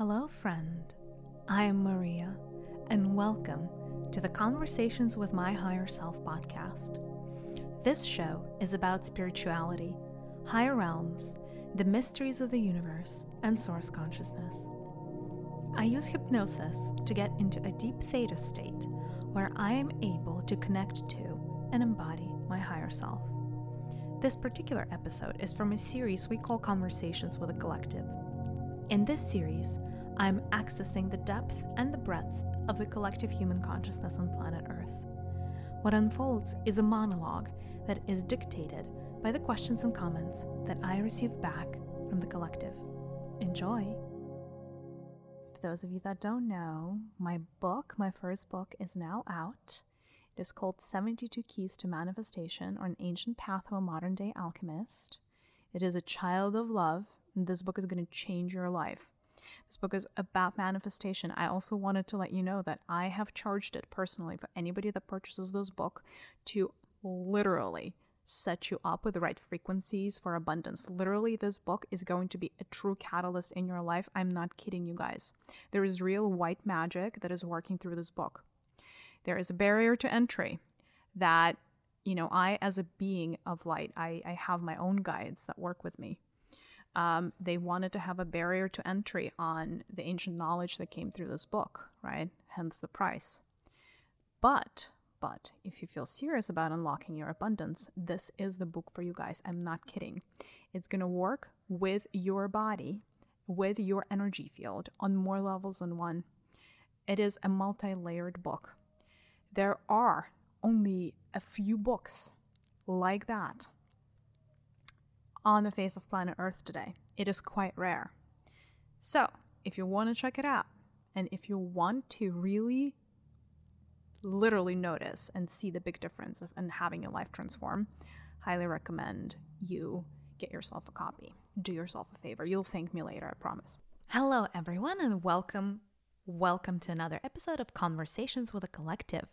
Hello friend, I am Maria and welcome to the Conversations with My Higher Self podcast. This show is about spirituality, higher realms, the mysteries of the universe, and source consciousness. I use hypnosis to get into a deep theta state where I am able to connect to and embody my higher self. This particular episode is from a series we call Conversations with a Collective. In this series, I'm accessing the depth and the breadth of the collective human consciousness on planet Earth. What unfolds is a monologue that is dictated by the questions and comments that I receive back from the collective. Enjoy! For those of you that don't know, my first book is now out. It is called 72 Keys to Manifestation, or An Ancient Path of a Modern Day Alchemist. It is a child of love, and this book is going to change your life. This book is about manifestation. I also wanted to let you know that I have charged it personally for anybody that purchases this book to literally set you up with the right frequencies for abundance. Literally, this book is going to be a true catalyst in your life. I'm not kidding you guys. There is real white magic that is working through this book. There is a barrier to entry that, I, as a being of light, I have my own guides that work with me. They wanted to have a barrier to entry on the ancient knowledge that came through this book, right? Hence the price. But if you feel serious about unlocking your abundance, this is the book for you guys. I'm not kidding. It's going to work with your body, with your energy field on more levels than one. It is a multi-layered book. There are only a few books like that on the face of planet Earth today. It is quite rare. So if you want to check it out, and if you want to really literally notice and see the big difference and having your life transform, highly recommend you get yourself a copy. Do yourself a favor. You'll thank me later, I promise. Hello everyone, and welcome to another episode of Conversations with a Collective.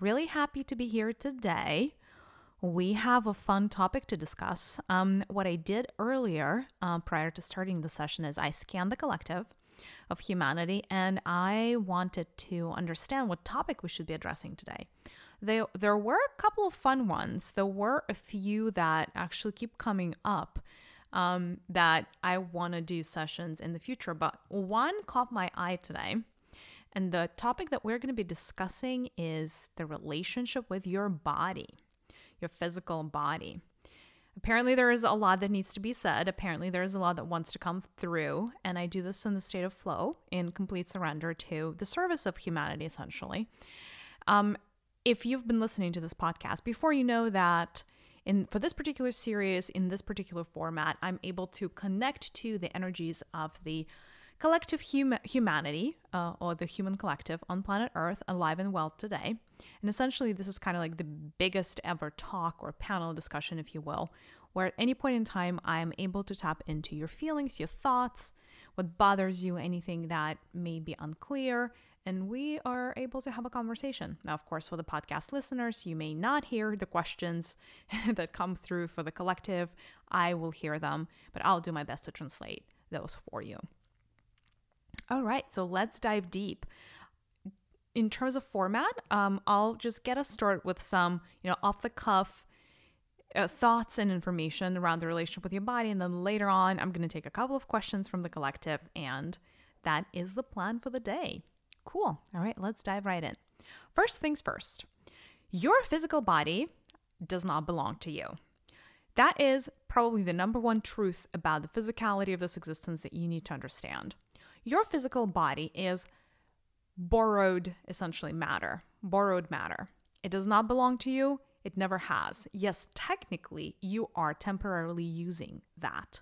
Really happy to be here today. We have a fun topic to discuss. What I did earlier, prior to starting the session, is I scanned the collective of humanity, and I wanted to understand what topic we should be addressing today. There were a couple of fun ones. There were a few that actually keep coming up that I want to do sessions in the future, but one caught my eye today. And the topic that we're going to be discussing is the relationship with your body. Your physical body. Apparently there is a lot that needs to be said. Apparently there is a lot that wants to come through, and I do this in the state of flow, in complete surrender to the service of humanity, essentially. If you've been listening to this podcast before, you know that for this particular series, in this particular format, I'm able to connect to the energies of the collective humanity, or the human collective on planet Earth, alive and well today. And essentially this is kind of like the biggest ever talk or panel discussion, if you will, where at any point in time I'm able to tap into your feelings, your thoughts, what bothers you, anything that may be unclear, and we are able to have a conversation. Now, of course, for the podcast listeners, you may not hear the questions that come through for the collective. I will hear them, but I'll do my best to translate those for you. All right, so let's dive deep. In terms of format, I'll just get us started with some, off-the-cuff thoughts and information around the relationship with your body, and then later on, I'm going to take a couple of questions from the collective, and that is the plan for the day. Cool. All right, let's dive right in. First things first, your physical body does not belong to you. That is probably the number one truth about the physicality of this existence that you need to understand. Your physical body is borrowed matter. It does not belong to you. It never has. Yes, technically, you are temporarily using that,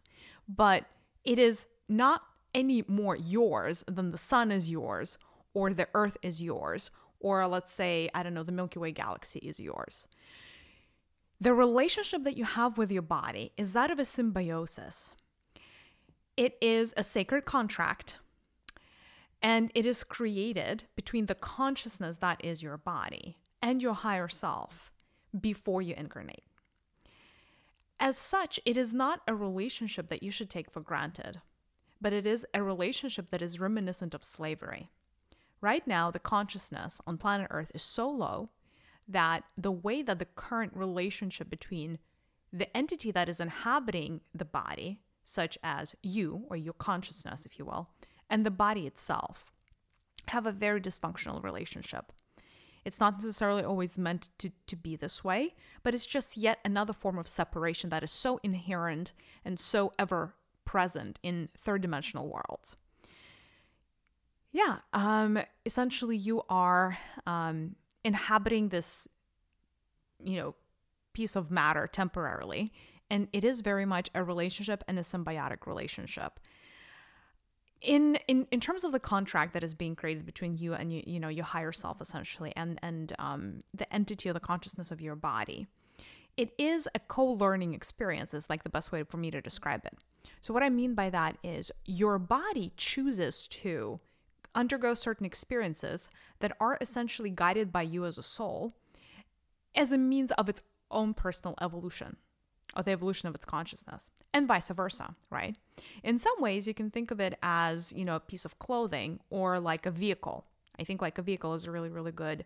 but it is not any more yours than the sun is yours, or the earth is yours, or let's say, the Milky Way galaxy is yours. The relationship that you have with your body is that of a symbiosis. It is a sacred contract. And it is created between the consciousness that is your body and your higher self before you incarnate. As such, it is not a relationship that you should take for granted, but it is a relationship that is reminiscent of slavery. Right now, the consciousness on planet Earth is so low that the way that the current relationship between the entity that is inhabiting the body, such as you or your consciousness, if you will, and the body itself, have a very dysfunctional relationship. It's not necessarily always meant to be this way, but it's just yet another form of separation that is so inherent and so ever present in third-dimensional worlds. Yeah, essentially you are inhabiting this, piece of matter temporarily, and it is very much a relationship and a symbiotic relationship. In terms of the contract that is being created between you and your higher self, essentially, and the entity or the consciousness of your body, it is a co-learning experience. Is like the best way for me to describe it. So what I mean by that is your body chooses to undergo certain experiences that are essentially guided by you as a soul, as a means of its own personal evolution, or the evolution of its consciousness, and vice versa, right? In some ways, you can think of it as, a piece of clothing or like a vehicle. I think like a vehicle is a really, really good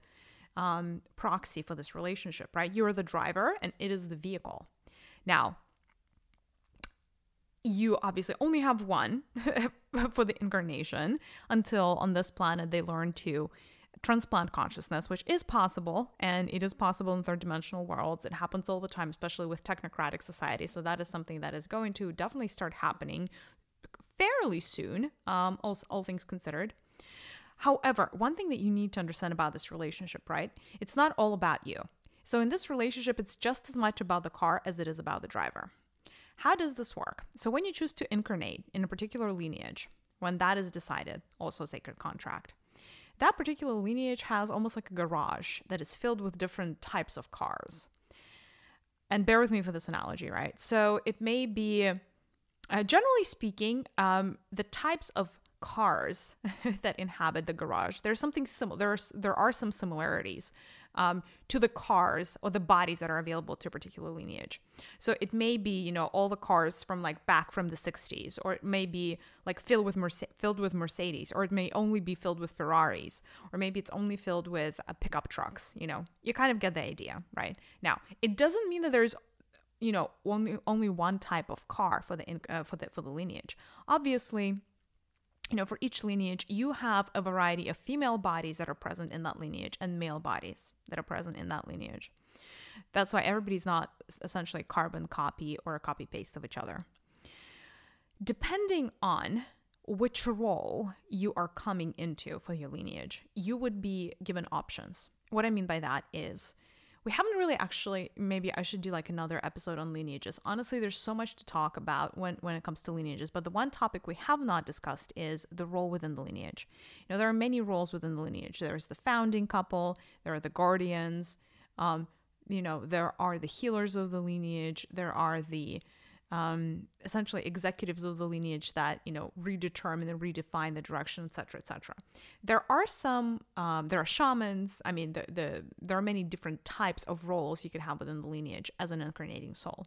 proxy for this relationship, right? You're the driver and it is the vehicle. Now, you obviously only have one for the incarnation until on this planet they learn to transplant consciousness, which is possible, and it is possible in third-dimensional worlds. It happens all the time, especially with technocratic society. So that is something that is going to definitely start happening fairly soon, all things considered. However, one thing that you need to understand about this relationship, right? It's not all about you. So in this relationship, it's just as much about the car as it is about the driver. How does this work? So when you choose to incarnate in a particular lineage, when that is decided, also sacred contract, that particular lineage has almost like a garage that is filled with different types of cars. And bear with me for this analogy, right? So it may be, generally speaking, the types of cars that inhabit the garage, there's something similar. There are some similarities to the cars or the bodies that are available to a particular lineage. So it may be, all the cars from like back from the 60s, or it may be like filled with Mercedes, or it may only be filled with Ferraris, or maybe it's only filled with pickup trucks. You kind of get the idea, right? Now, it doesn't mean that there's only one type of car for the lineage. Obviously, for each lineage, you have a variety of female bodies that are present in that lineage and male bodies that are present in that lineage. That's why everybody's not essentially a carbon copy or a copy paste of each other. Depending on which role you are coming into for your lineage, you would be given options. What I mean by that is, we haven't really actually, maybe I should do like another episode on lineages. Honestly, there's so much to talk about when it comes to lineages, but the one topic we have not discussed is the role within the lineage. There are many roles within the lineage. There's the founding couple, there are the guardians, there are the healers of the lineage, there are the essentially executives of the lineage that, redetermine and redefine the direction, et cetera, et cetera. There are there are shamans. I mean, there are many different types of roles you could have within the lineage as an incarnating soul.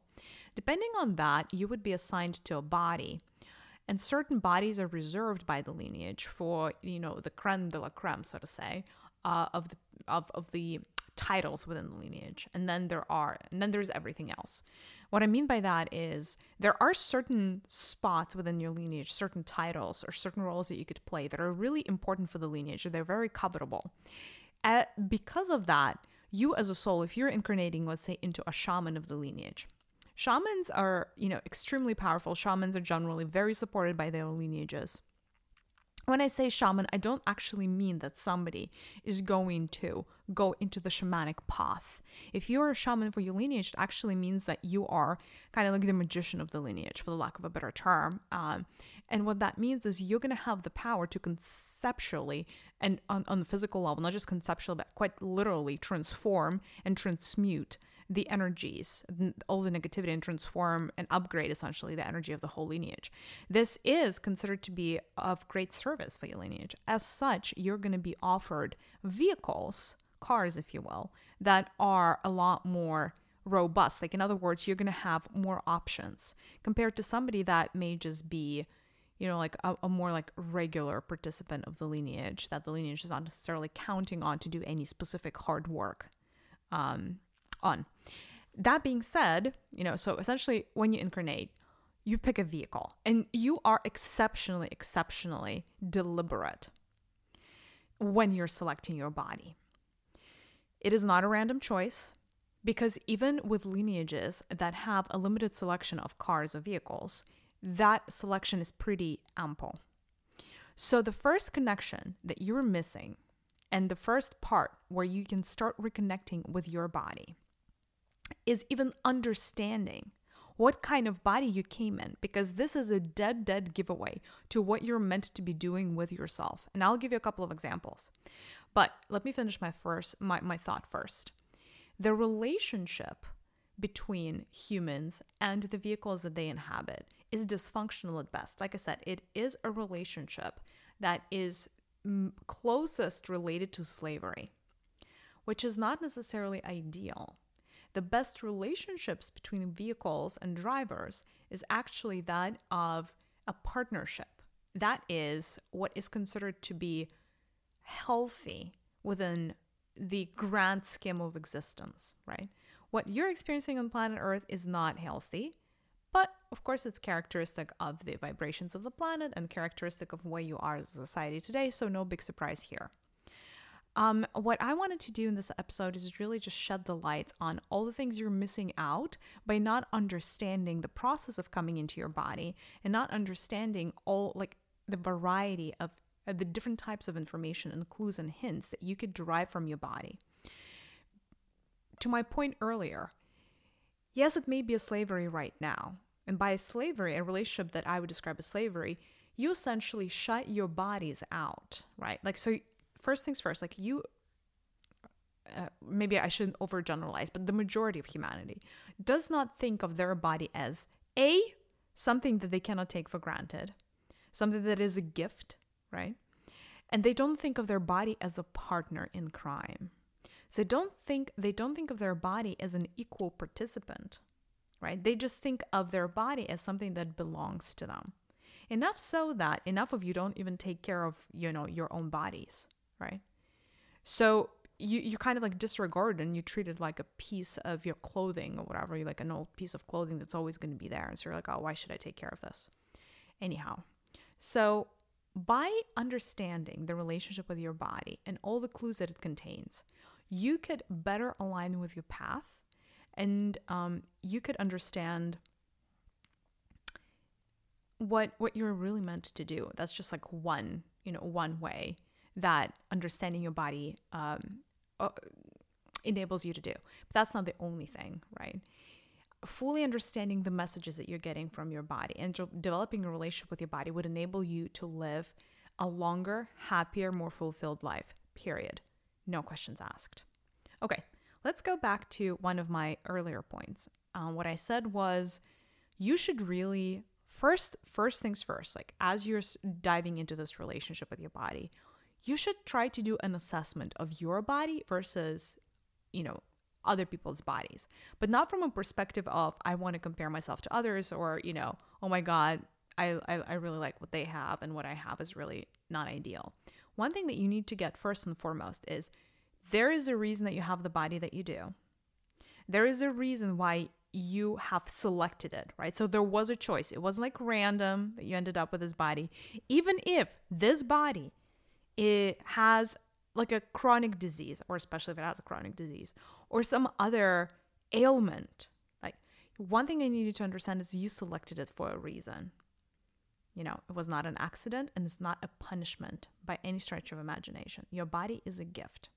Depending on that, you would be assigned to a body, and certain bodies are reserved by the lineage for, the creme de la creme, so to say, of the titles within the lineage, and then there's everything else. What I mean by that is there are certain spots within your lineage, certain titles or certain roles that you could play that are really important for the lineage. They're very covetable. Because of that, you as a soul, if you're incarnating, let's say, into a shaman of the lineage, shamans are, extremely powerful. Shamans are generally very supported by their lineages. When I say shaman, I don't actually mean that somebody is going to go into the shamanic path. If you're a shaman for your lineage, it actually means that you are kind of like the magician of the lineage, for the lack of a better term. And what that means is you're going to have the power to conceptually and on the physical level, not just conceptual, but quite literally transform and transmute the energies, all the negativity, and transform and upgrade essentially the energy of the whole lineage. This is considered to be of great service for your lineage. As such, you're going to be offered vehicles, cars, if you will, that are a lot more robust. Like, in other words, you're going to have more options compared to somebody that may just be, you know, like a more like regular participant of the lineage, that the lineage is not necessarily counting on to do any specific hard work on. That being said, you know, so essentially when you incarnate, you pick a vehicle and you are exceptionally deliberate when you're selecting your body. It is not a random choice, because even with lineages that have a limited selection of cars or vehicles, that selection is pretty ample. So the first connection that you're missing, and the first part where you can start reconnecting with your body, is even understanding what kind of body you came in, because this is a dead giveaway to what you're meant to be doing with yourself. And I'll give you a couple of examples, but let me finish my thought first. The relationship between humans and the vehicles that they inhabit is dysfunctional at best. Like I said, it is a relationship that is closest related to slavery, which is not necessarily ideal. The best relationships between vehicles and drivers is actually that of a partnership. That is what is considered to be healthy within the grand scheme of existence, right? What you're experiencing on planet Earth is not healthy, but of course it's characteristic of the vibrations of the planet and characteristic of where you are as a society today, so no big surprise here. What I wanted to do in this episode is really just shed the lights on all the things you're missing out by not understanding the process of coming into your body and not understanding all, like, the variety of the different types of information and clues and hints that you could derive from your body. To my point earlier, yes, it may be a slavery right now. And by slavery, a relationship that I would describe as slavery, you essentially shut your bodies out, right? Like, so first things first, like you, maybe I shouldn't overgeneralize, but the majority of humanity does not think of their body as something that they cannot take for granted, something that is a gift, right? And they don't think of their body as a partner in crime. So they don't think of their body as an equal participant, right? They just think of their body as something that belongs to them. Enough so that enough of you don't even take care of, you know, your own bodies, right? So you kind of like disregard and you treat it like a piece of your clothing or whatever, like an old piece of clothing that's always going to be there. And so you're like, oh, why should I take care of this? Anyhow, so by understanding the relationship with your body and all the clues that it contains, you could better align with your path, and you could understand what you're really meant to do. That's just like one way that understanding your body enables you to do. But that's not the only thing, right? Fully understanding the messages that you're getting from your body and developing a relationship with your body would enable you to live a longer, happier, more fulfilled life, period. No questions asked. Okay, let's go back to one of my earlier points. What I said was, you should really, first things first, like as you're diving into this relationship with your body, you should try to do an assessment of your body versus, you know, other people's bodies, but not from a perspective of, I want to compare myself to others, or, you know, oh my God, I really like what they have and what I have is really not ideal. One thing that you need to get first and foremost is, there is a reason that you have the body that you do. There is a reason why you have selected it, right? So there was a choice. It wasn't like random that you ended up with this body. Even if this body, it has like a chronic disease, or especially if it has a chronic disease or some other ailment. Like, one thing I need you to understand is you selected it for a reason. You know, it was not an accident, and it's not a punishment by any stretch of imagination. Your body is a gift.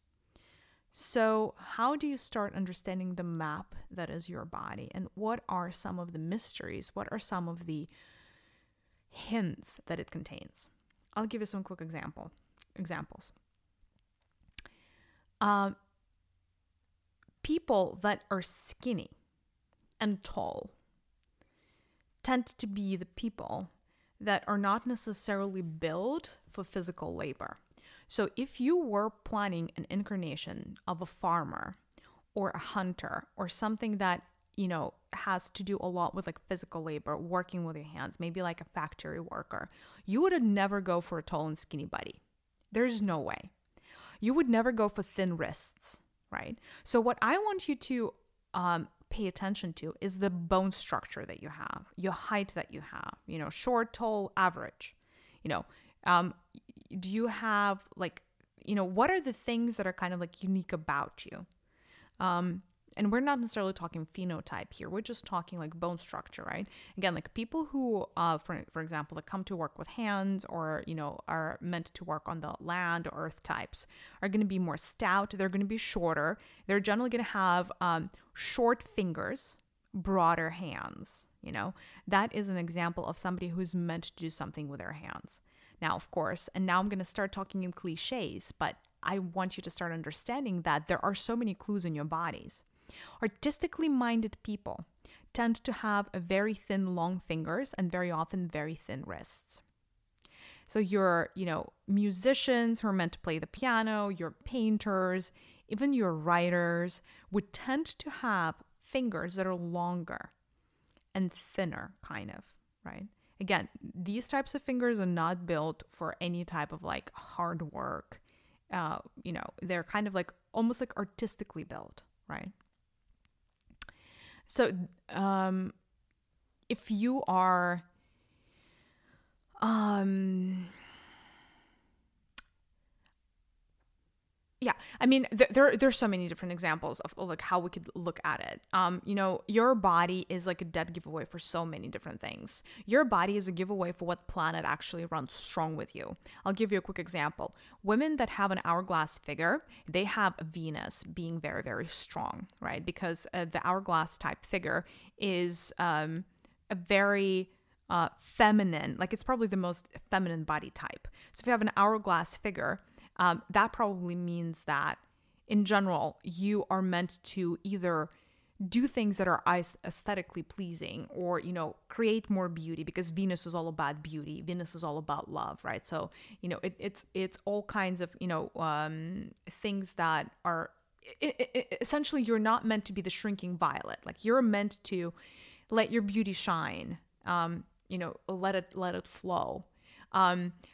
So how do you start understanding the map that is your body? And what are some of the mysteries? What are some of the hints that it contains? I'll give you some quick examples. People that are skinny and tall tend to be the people that are not necessarily built for physical labor. So if you were planning an incarnation of a farmer or a hunter or something that you know, has to do a lot with like physical labor, working with your hands, maybe like a factory worker, you would never go for a tall and skinny body. There's no way. You would never go for thin wrists, right? So what I want you to pay attention to is the bone structure that you have, your height that you have, you know, short, tall, average, you know, do you have like, you know, what are the things that are kind of like unique about you? And we're not necessarily talking phenotype here. We're just talking like bone structure, right? Again, like people who, for example, that come to work with hands or, you know, are meant to work on the land or earth types are going to be more stout. They're going to be shorter. They're generally going to have short fingers, broader hands. You know, that is an example of somebody who's meant to do something with their hands. Now, of course, and now I'm going to start talking in cliches, but I want you to start understanding that there are so many clues in your bodies. Artistically minded people tend to have very thin, long fingers and very often very thin wrists. So your, you know, musicians who are meant to play the piano, your painters, even your writers would tend to have fingers that are longer and thinner, kind of, right? Again, these types of fingers are not built for any type of like hard work. You know, they're kind of like almost like artistically built, right? So if you are there's so many different examples of like how we could look at it. You know, your body is like a dead giveaway for so many different things. Your body is a giveaway for what planet actually runs strong with you. I'll give you a quick example. Women that have an hourglass figure, they have Venus being very, very strong, right? Because the hourglass type figure is a very feminine, like it's probably the most feminine body type. So if you have an hourglass figure, that probably means that in general, you are meant to either do things that are aesthetically pleasing or, you know, create more beauty because Venus is all about beauty. Venus is all about love, right? So, you know, it's all kinds of, you know, things that are essentially you're not meant to be the shrinking violet. Like you're meant to let your beauty shine, you know, let it flow.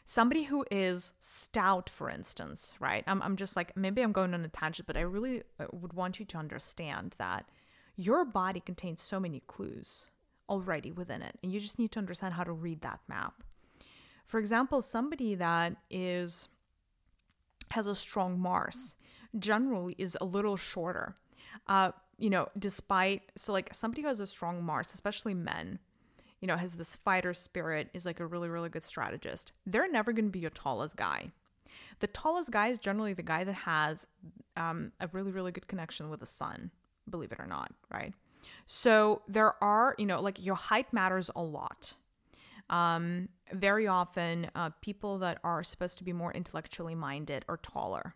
Somebody who is stout, for instance, right? I'm just like, maybe I'm going on a tangent, but I really would want you to understand that your body contains so many clues already within it. And you just need to understand how to read that map. For example, somebody that has a strong Mars generally is a little shorter, you know, despite, so like somebody who has a strong Mars, especially men, you know, has this fighter spirit, is like a really, really good strategist. They're never going to be your tallest guy. The tallest guy is generally the guy that has a really, really good connection with the sun, believe it or not, right? So there are, you know, like your height matters a lot. Very often, people that are supposed to be more intellectually minded are taller.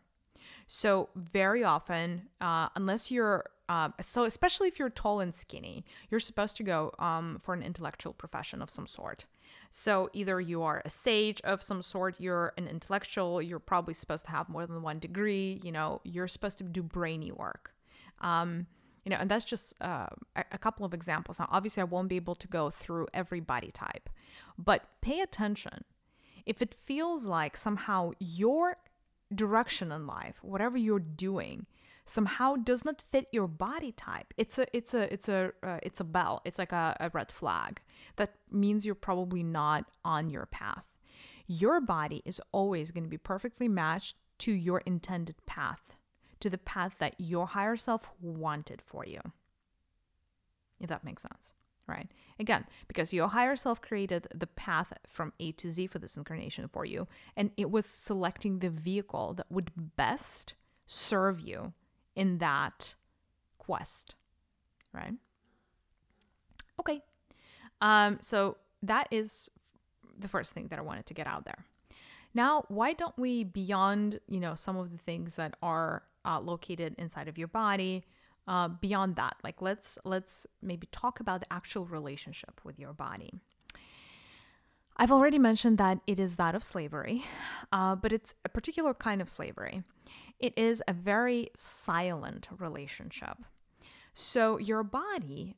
So very often, unless you're so especially if you're tall and skinny, you're supposed to go for an intellectual profession of some sort. So either you are a sage of some sort, you're an intellectual, you're probably supposed to have more than one degree, you know, you're supposed to do brainy work. You know, and that's just a couple of examples. Now, obviously, I won't be able to go through every body type, but pay attention. If it feels like somehow your direction in life, whatever you're doing, somehow does not fit your body type, it's a bell. It's like a red flag. That means you're probably not on your path. Your body is always going to be perfectly matched to your intended path, to the path that your higher self wanted for you. If that makes sense, right? Again, because your higher self created the path from A to Z for this incarnation for you, and it was selecting the vehicle that would best serve you in that quest, right? Okay. So that is the first thing that I wanted to get out there. Now, why don't we, beyond, you know, some of the things that are located inside of your body, beyond that, like let's maybe talk about the actual relationship with your body. I've already mentioned that it is that of slavery, but it's a particular kind of slavery. It is a very silent relationship. So your body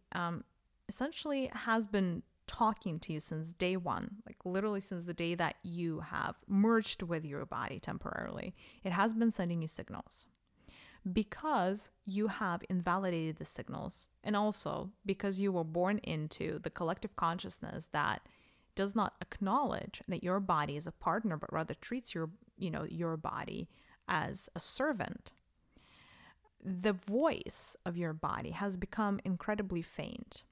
essentially has been talking to you since day one, like literally since the day that you have merged with your body temporarily. It has been sending you signals because you have invalidated the signals, and also because you were born into the collective consciousness that does not acknowledge that your body is a partner, but rather treats your body as a servant. The voice of your body has become incredibly faint.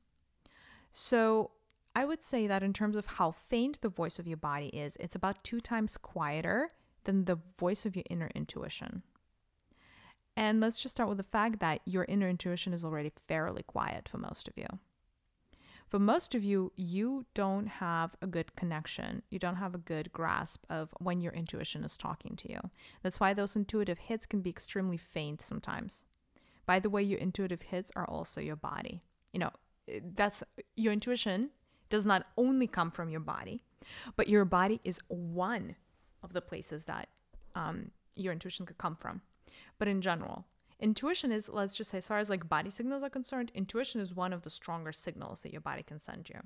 So I would say that in terms of how faint the voice of your body is, it's about 2 times quieter than the voice of your inner intuition. And let's just start with the fact that your inner intuition is already fairly quiet for most of you. For most of you, you don't have a good connection. You don't have a good grasp of when your intuition is talking to you. That's why those intuitive hits can be extremely faint sometimes. By the way, your intuitive hits are also your body. Your intuition does not only come from your body, but your body is one of the places that your intuition could come from. But in general, intuition is, let's just say, as far as like body signals are concerned, intuition is one of the stronger signals that your body can send you.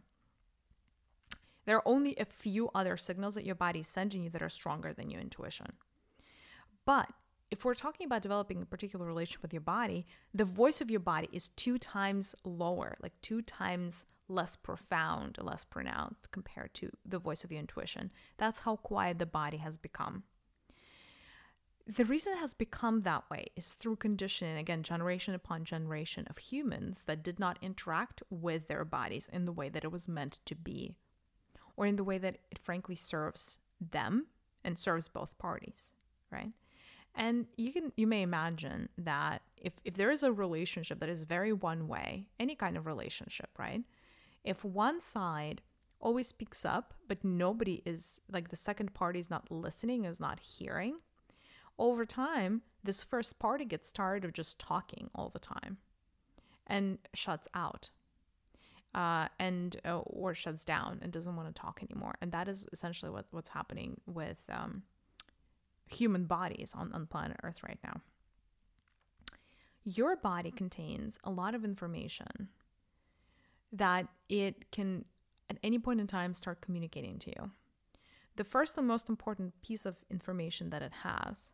There are only a few other signals that your body is sending you that are stronger than your intuition. But if we're talking about developing a particular relationship with your body, the voice of your body is 2 times lower, like 2 times less profound, less pronounced compared to the voice of your intuition. That's how quiet the body has become. The reason it has become that way is through conditioning, again, generation upon generation of humans that did not interact with their bodies in the way that it was meant to be, or in the way that it frankly serves them and serves both parties, right? And you may imagine that if there is a relationship that is very one way, any kind of relationship, right? If one side always speaks up, but nobody is, like the second party is not listening, is not hearing, over time, this first party gets tired of just talking all the time and shuts out or shuts down and doesn't want to talk anymore. And that is essentially what's happening with human bodies on planet Earth right now. Your body contains a lot of information that it can at any point in time start communicating to you. The first and most important piece of information that it has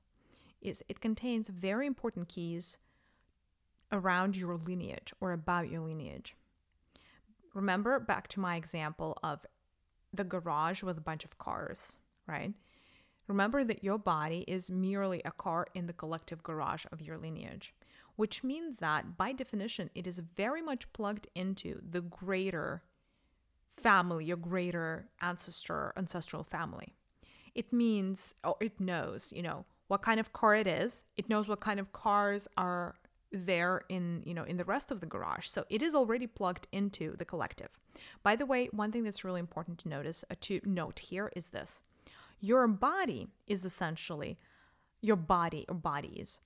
is it contains very important keys around your lineage or about your lineage. Remember back to my example of the garage with a bunch of cars, right? Remember that your body is merely a car in the collective garage of your lineage, which means that by definition, it is very much plugged into the greater family, your greater ancestral family. It means, or it knows, what kind of car it is. It knows what kind of cars are there in the rest of the garage. So it is already plugged into the collective. By the way, one thing that's really important to note here is this. Your body is essentially your body or bodies.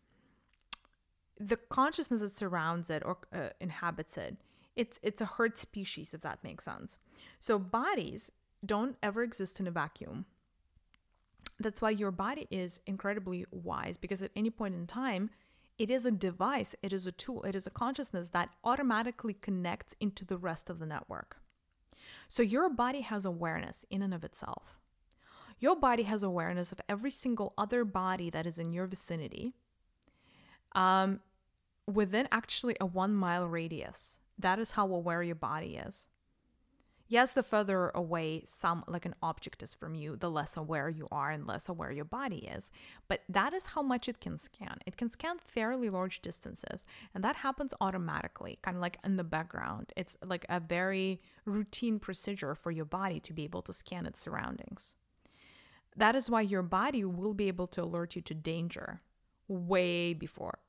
The consciousness that surrounds it or inhabits it. It's a herd species, if that makes sense. So bodies don't ever exist in a vacuum. That's why your body is incredibly wise, because at any point in time, it is a device, it is a tool, it is a consciousness that automatically connects into the rest of the network. So your body has awareness in and of itself. Your body has awareness of every single other body that is in your vicinity, within actually a 1 mile radius. That is how aware your body is. Yes, the further away an object is from you, the less aware you are and less aware your body is. But that is how much it can scan. It can scan fairly large distances, and that happens automatically, kind of like in the background. It's like a very routine procedure for your body to be able to scan its surroundings. That is why your body will be able to alert you to danger way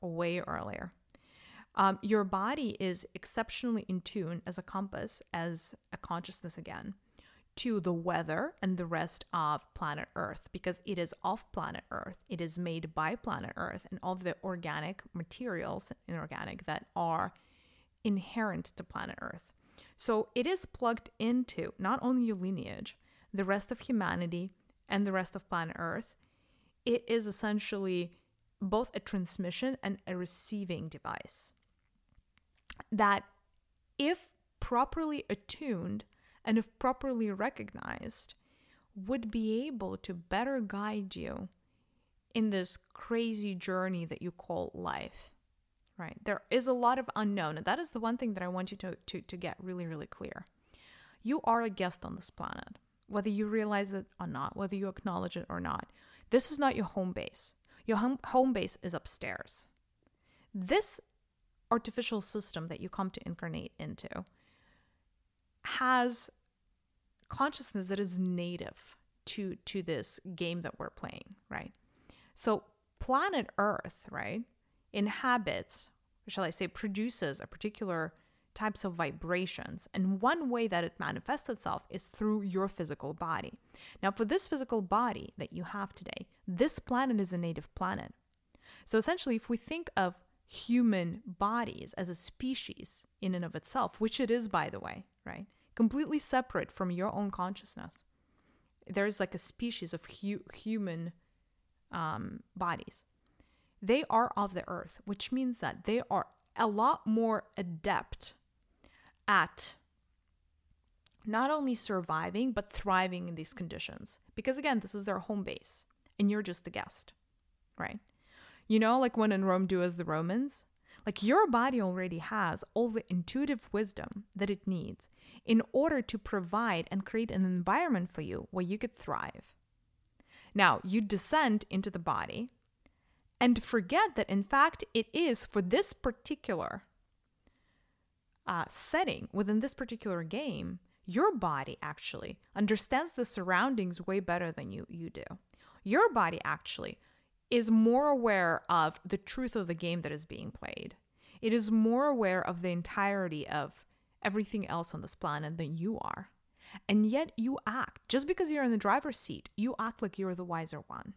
earlier. Your body is exceptionally in tune as a compass, as a consciousness again, to the weather and the rest of planet Earth, because it is of planet Earth. It is made by planet Earth and of the organic materials, inorganic, that are inherent to planet Earth. So it is plugged into not only your lineage, the rest of humanity and the rest of planet Earth. It is essentially both a transmission and a receiving device. that if properly attuned and if properly recognized, would be able to better guide you in this crazy journey that you call life, right? There is a lot of unknown, and that is the one thing that I want you to get really, really clear. You are a guest on this planet, whether you realize it or not, whether you acknowledge it or not. This is not your home base. Your home base is upstairs. This artificial system that you come to incarnate into has consciousness that is native to this game that we're playing, right? So planet Earth, right, inhabits, or shall I say, produces a particular types of vibrations. And one way that it manifests itself is through your physical body. Now, for this physical body that you have today, this planet is a native planet. So essentially, if we think of human bodies as a species in and of itself, which it is, by the way, right? Completely separate from your own consciousness. There's like a species of human bodies. They are of the earth, which means that they are a lot more adept at not only surviving, but thriving in these conditions. Because again, this is their home base and you're just the guest, right? You know, like when in Rome, do as the Romans. Like your body already has all the intuitive wisdom that it needs in order to provide and create an environment for you where you could thrive. Now, you descend into the body and forget that, in fact, it is for this particular setting, within this particular game, your body actually understands the surroundings way better than you do. Your body actually is more aware of the truth of the game that is being played. It is more aware of the entirety of everything else on this planet than you are. And yet you act, just because you're in the driver's seat, you act like you're the wiser one.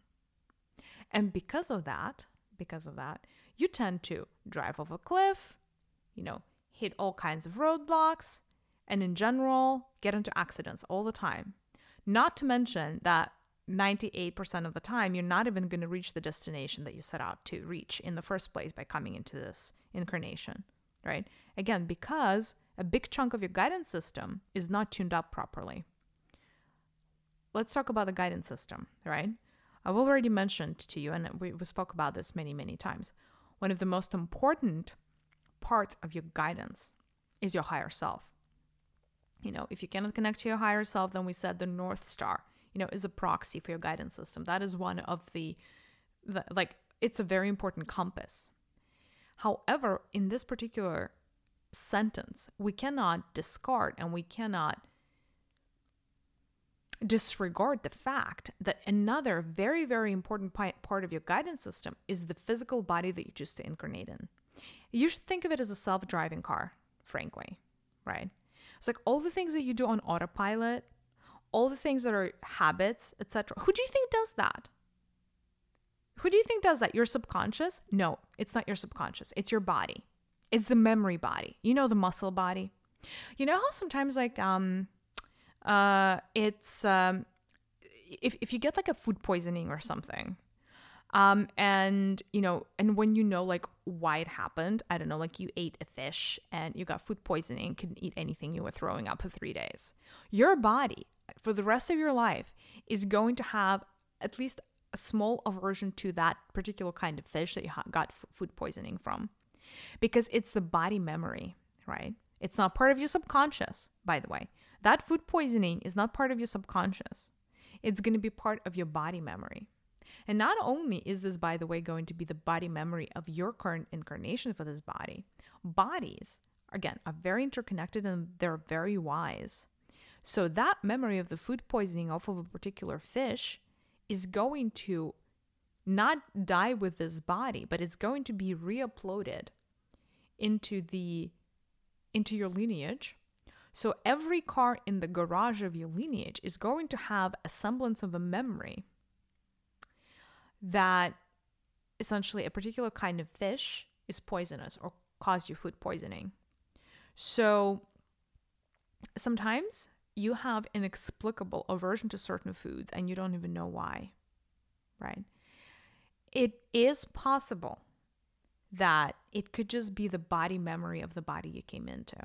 And because of that, you tend to drive off a cliff, hit all kinds of roadblocks, and in general, get into accidents all the time. Not to mention that 98% of the time, you're not even going to reach the destination that you set out to reach in the first place by coming into this incarnation, right? Again, because a big chunk of your guidance system is not tuned up properly. Let's talk about the guidance system, right? I've already mentioned to you, and we spoke about this many, many times, one of the most important parts of your guidance is your higher self. If you cannot connect to your higher self, then we said the North Star, is a proxy for your guidance system. That is one of the it's a very important compass. However, in this particular sentence, we cannot discard and we cannot disregard the fact that another very, very important part of your guidance system is the physical body that you choose to incarnate in. You should think of it as a self-driving car, frankly, right? It's like all the things that you do on autopilot, all the things that are habits, etc. Who do you think does that? Your subconscious? No, it's not your subconscious. It's your body. It's the memory body. The muscle body. You know how sometimes if you get like a food poisoning or something, and when why it happened, I don't know, like you ate a fish and you got food poisoning, couldn't eat anything, you were throwing up for 3 days. Your body for the rest of your life is going to have at least a small aversion to that particular kind of fish that you got food poisoning from, because it's the body memory, right? It's not part of your subconscious, by the way. That food poisoning is not part of your subconscious. It's going to be part of your body memory. And not only is this, by the way, going to be the body memory of your current incarnation for this body, bodies, again, are very interconnected and they're very wise. So that memory of the food poisoning off of a particular fish is going to not die with this body, but it's going to be re-uploaded into your lineage. So every car in the garage of your lineage is going to have a semblance of a memory that essentially a particular kind of fish is poisonous or cause you food poisoning. So sometimes you have inexplicable aversion to certain foods and you don't even know why, right? It is possible that it could just be the body memory of the body you came into.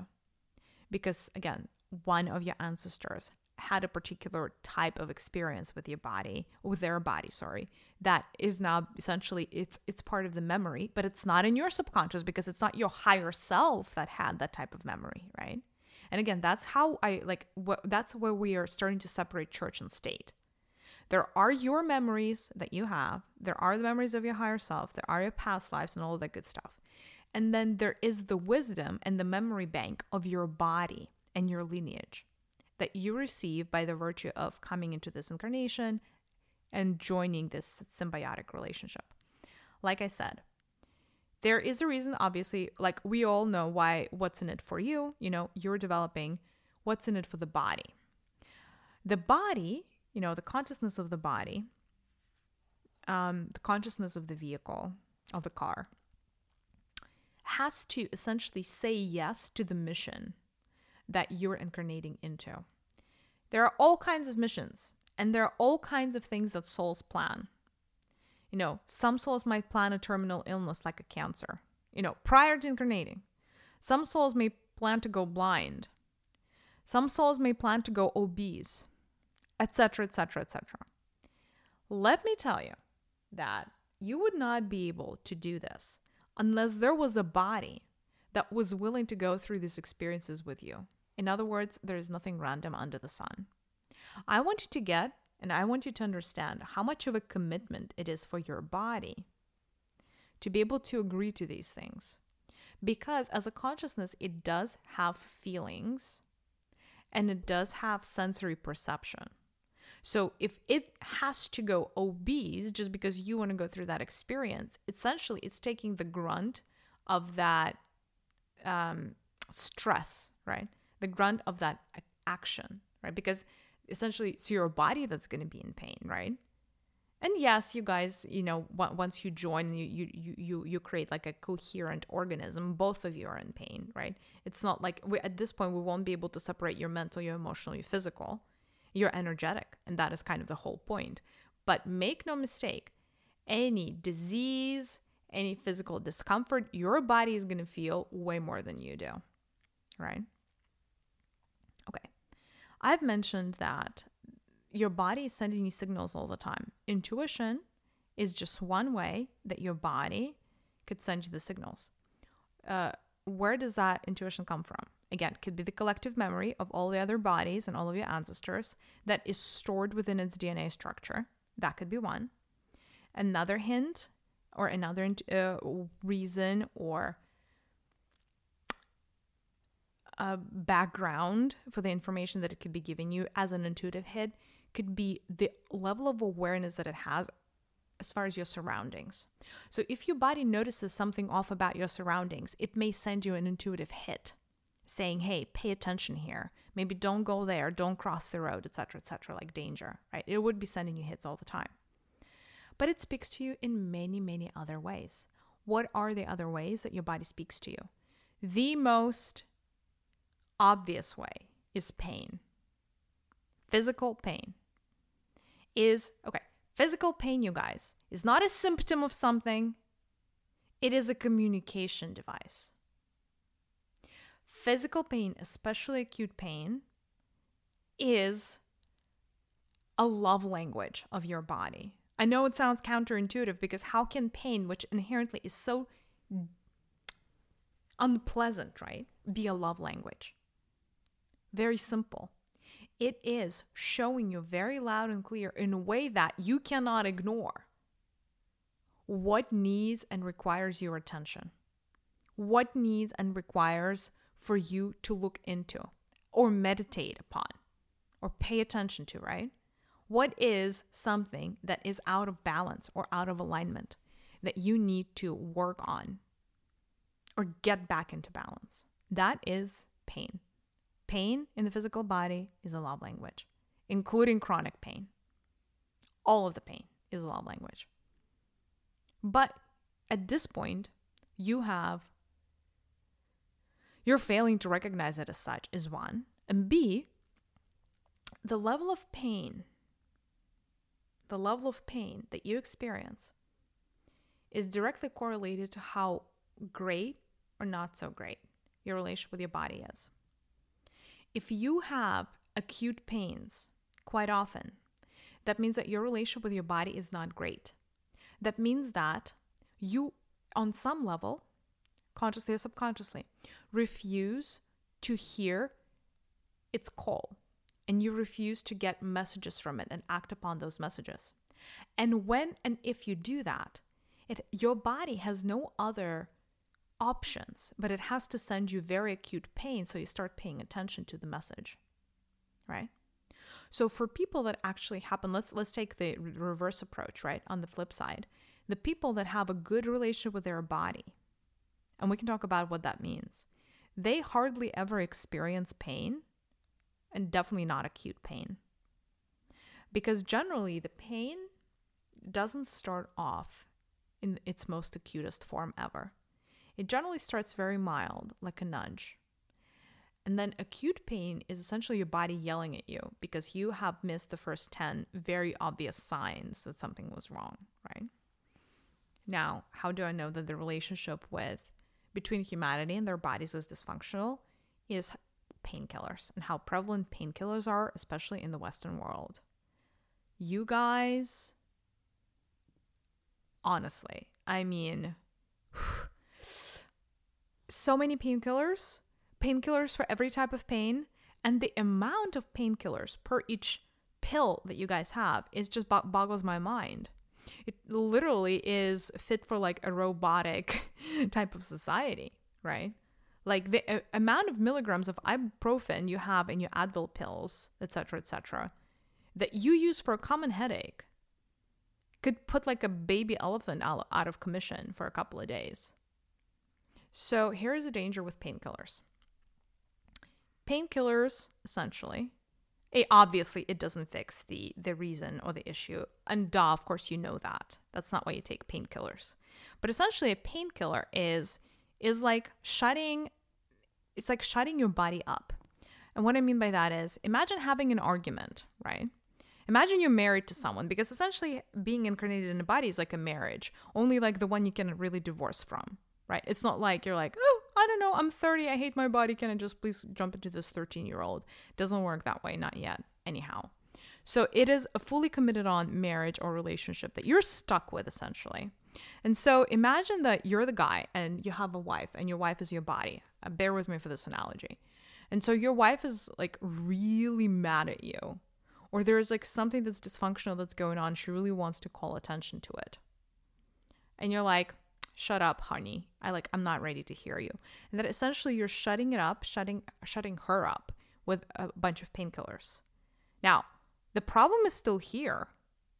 Because again, one of your ancestors had a particular type of experience with your body, with their body, that is now essentially it's part of the memory, but it's not in your subconscious because it's not your higher self that had that type of memory, right? And again, that's how that's where we are starting to separate church and state. There are your memories that you have. There are the memories of your higher self. There are your past lives and all that good stuff. And then there is the wisdom and the memory bank of your body and your lineage that you receive by the virtue of coming into this incarnation and joining this symbiotic relationship. Like I said, there is a reason, obviously, like we all know why what's in it for you, you're developing what's in it for the body. The body, the consciousness of the body, the consciousness of the vehicle, of the car, has to essentially say yes to the mission that you're incarnating into. There are all kinds of missions, and there are all kinds of things that souls plan. Some souls might plan a terminal illness like a cancer, prior to incarnating. Some souls may plan to go blind. Some souls may plan to go obese, etc., etc., etc. Let me tell you that you would not be able to do this unless there was a body that was willing to go through these experiences with you. In other words, there is nothing random under the sun. I want you to get, and I want you to understand how much of a commitment it is for your body to be able to agree to these things. Because as a consciousness, it does have feelings and it does have sensory perception. So if it has to go obese just because you want to go through that experience, essentially it's taking the grunt of that stress, right? The grunt of that action, right? Because essentially it's your body that's going to be in pain, right? And yes, you guys, once you join, you create like a coherent organism, both of you are in pain, right? It's not like at this point we won't be able to separate your mental, your emotional, your physical, your energetic, and that is kind of the whole point. But make no mistake, any disease, any physical discomfort, your body is going to feel way more than you do, right? Okay. I've mentioned that your body is sending you signals all the time. Intuition is just one way that your body could send you the signals. Where does that intuition come from? Again, it could be the collective memory of all the other bodies and all of your ancestors that is stored within its DNA structure. That could be one. Another hint or another reason or a background for the information that it could be giving you as an intuitive hit could be the level of awareness that it has as far as your surroundings. So if your body notices something off about your surroundings, it may send you an intuitive hit saying, hey, pay attention here. Maybe don't go there, don't cross the road, etc., like danger, right? It would be sending you hits all the time. But it speaks to you in many, many other ways. What are the other ways that your body speaks to you? The most obvious way is pain. Physical pain is, okay, physical pain, you guys, is not a symptom of something. It is a communication device. Physical pain, especially acute pain, is a love language of your body. I know it sounds counterintuitive because how can pain, which inherently is so unpleasant, right, be a love language? Very simple. It is showing you very loud and clear in a way that you cannot ignore what needs and requires your attention, what needs and requires for you to look into or meditate upon or pay attention to, right? What is something that is out of balance or out of alignment that you need to work on or get back into balance? That is pain. Pain in the physical body is a love language, including chronic pain. All of the pain is a love language. But at this point, you're failing to recognize it as such is one. And B, the level of pain that you experience is directly correlated to how great or not so great your relationship with your body is. If you have acute pains quite often, that means that your relationship with your body is not great. That means that you, on some level, consciously or subconsciously, refuse to hear its call, and you refuse to get messages from it and act upon those messages. And when and if you do that, your body has no other options, but it has to send you very acute pain, so you start paying attention to the message, right? So for people that actually happen, let's take the reverse approach, right? On the flip side, the people that have a good relationship with their body, and we can talk about what that means, they hardly ever experience pain, and definitely not acute pain. Because generally the pain doesn't start off in its most acutest form ever. It generally starts very mild, like a nudge. And then acute pain is essentially your body yelling at you because you have missed the first 10 very obvious signs that something was wrong, right? Now, how do I know that the relationship between humanity and their bodies is dysfunctional? Is painkillers and how prevalent painkillers are, especially in the Western world. You guys, honestly, I mean, so many painkillers for every type of pain, and the amount of painkillers per each pill that you guys have is just boggles my mind. It literally is fit for like a robotic type of society, right? Like the amount of milligrams of ibuprofen you have in your Advil pills, etc., that you use for a common headache could put like a baby elephant out of commission for a couple of days. So here's the danger with painkillers. Painkillers, essentially, obviously it doesn't fix the reason or the issue. And duh, of course, you know that. That's not why you take painkillers. But essentially a painkiller is like shutting your body up. And what I mean by that is, imagine having an argument, right? Imagine you're married to someone, because essentially being incarnated in a body is like a marriage, only like the one you can really divorce from, right? It's not like you're like, oh, I don't know, I'm 30, I hate my body, can I just please jump into this 13-year-old? Doesn't work that way, not yet, anyhow. So it is a fully committed on marriage or relationship that you're stuck with, essentially. And so imagine that you're the guy and you have a wife, and your wife is your body. Bear with me for this analogy. And so your wife is like really mad at you, or there's like something that's dysfunctional that's going on. She really wants to call attention to it. And you're like, shut up, honey. I'm not ready to hear you. And that essentially you're shutting it up, shutting her up with a bunch of painkillers. Now, the problem is still here,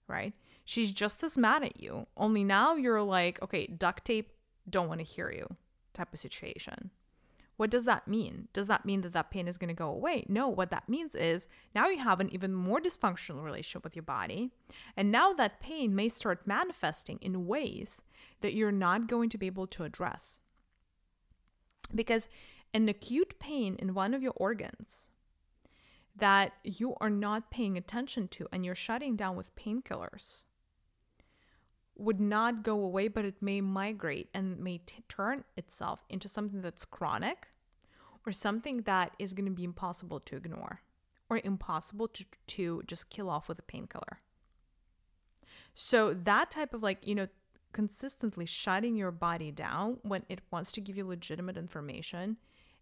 right? She's just as mad at you. Only now you're like, okay, duct tape, don't want to hear you type of situation. What does that mean? Does that mean that pain is going to go away? No, what that means is now you have an even more dysfunctional relationship with your body. And now that pain may start manifesting in ways that you're not going to be able to address. Because an acute pain in one of your organs that you are not paying attention to and you're shutting down with painkillers would not go away, but it may migrate and may turn itself into something that's chronic or something that is going to be impossible to ignore or impossible to just kill off with a painkiller. So that type of consistently shutting your body down when it wants to give you legitimate information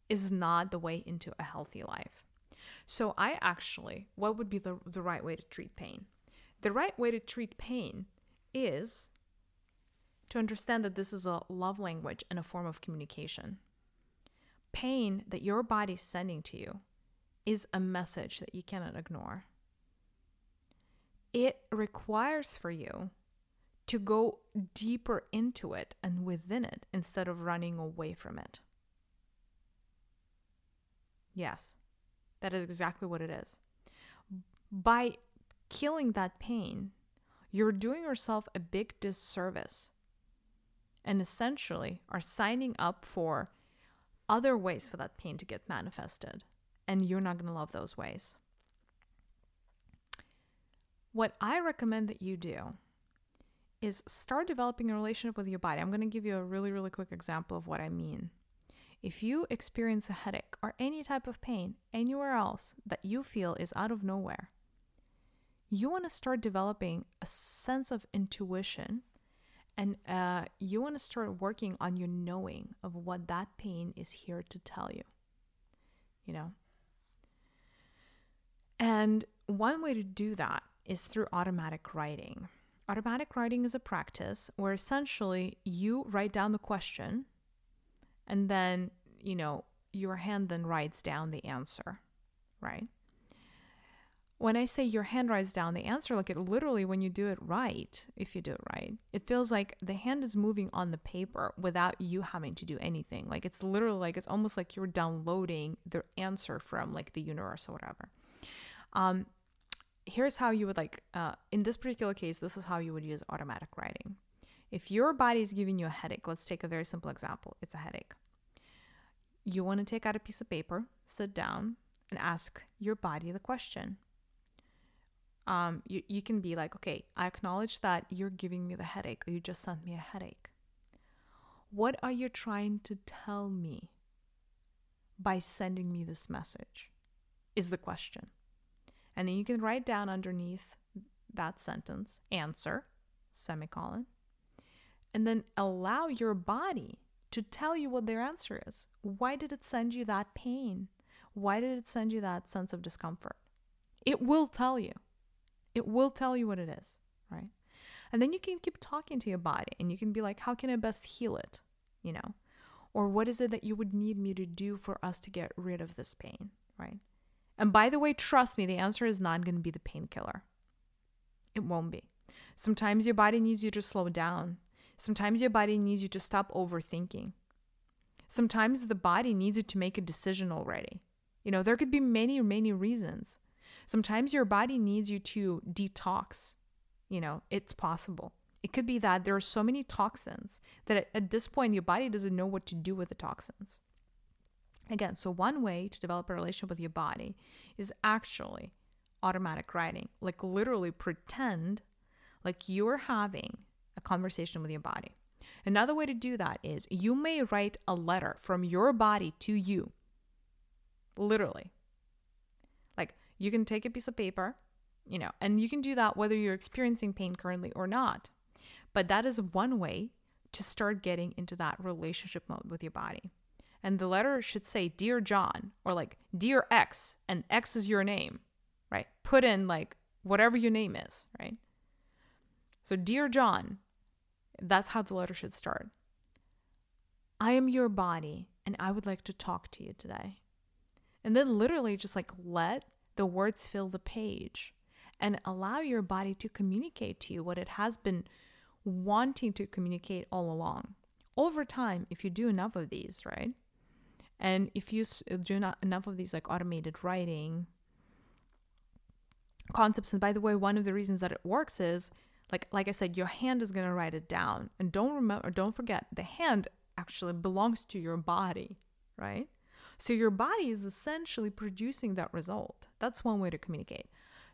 is not the way into a healthy life. So what would be the right way to treat pain? The right way to treat pain is to understand that this is a love language and a form of communication. Pain that your body's sending to you is a message that you cannot ignore. It requires for you to go deeper into it and within it instead of running away from it. Yes, that is exactly what it is. By killing that pain, you're doing yourself a big disservice and essentially are signing up for other ways for that pain to get manifested. And you're not going to love those ways. What I recommend that you do is start developing a relationship with your body. I'm going to give you a really, really quick example of what I mean. If you experience a headache or any type of pain anywhere else that you feel is out of nowhere, you want to start developing a sense of intuition, and you want to start working on your knowing of what that pain is here to tell you, you know? And one way to do that is through automatic writing. Automatic writing is a practice where essentially you write down the question, and then, you know, your hand then writes down the answer, right? When I say your hand writes down the answer, like it literally, when you do it right, if you do it right, it feels like the hand is moving on the paper without you having to do anything. Like it's literally like, it's almost like you're downloading the answer from like the universe or whatever. Here's how you would like, in this particular case, this is how you would use automatic writing. If your body is giving you a headache, let's take a very simple example. It's a headache. You want to take out a piece of paper, sit down, and ask your body the question. You can be like, okay, I acknowledge that you're giving me the headache, or you just sent me a headache. What are you trying to tell me by sending me this message? Is the question. And then you can write down underneath that sentence, answer, semicolon. And then allow your body to tell you what their answer is. Why did it send you that pain? Why did it send you that sense of discomfort? It will tell you. It will tell you what it is, right? And then you can keep talking to your body, and you can be like, how can I best heal it, you know? Or what is it that you would need me to do for us to get rid of this pain, right? And by the way, trust me, the answer is not going to be the painkiller. It won't be. Sometimes your body needs you to slow down. Sometimes your body needs you to stop overthinking. Sometimes the body needs you to make a decision already. You know, there could be many, many reasons. Sometimes your body needs you to detox. You know, it's possible. It could be that there are so many toxins that at this point, your body doesn't know what to do with the toxins. Again, so one way to develop a relationship with your body is actually automatic writing. Like literally pretend like you're having a conversation with your body. Another way to do that is you may write a letter from your body to you. Literally. Like you can take a piece of paper, you know, and you can do that whether you're experiencing pain currently or not. But that is one way to start getting into that relationship mode with your body. And the letter should say, Dear John, or like, Dear X, and X is your name, right? Put in like whatever your name is, right? So, Dear John, that's how the letter should start. I am your body, and I would like to talk to you today. And then literally just like let the words fill the page and allow your body to communicate to you what it has been wanting to communicate all along. Over time, if you do enough of these, right? And if you do not enough of these like automated writing concepts, and by the way, one of the reasons that it works is like I said, your hand is going to write it down. And don't forget, the hand actually belongs to your body, right? So your body is essentially producing that result. That's one way to communicate.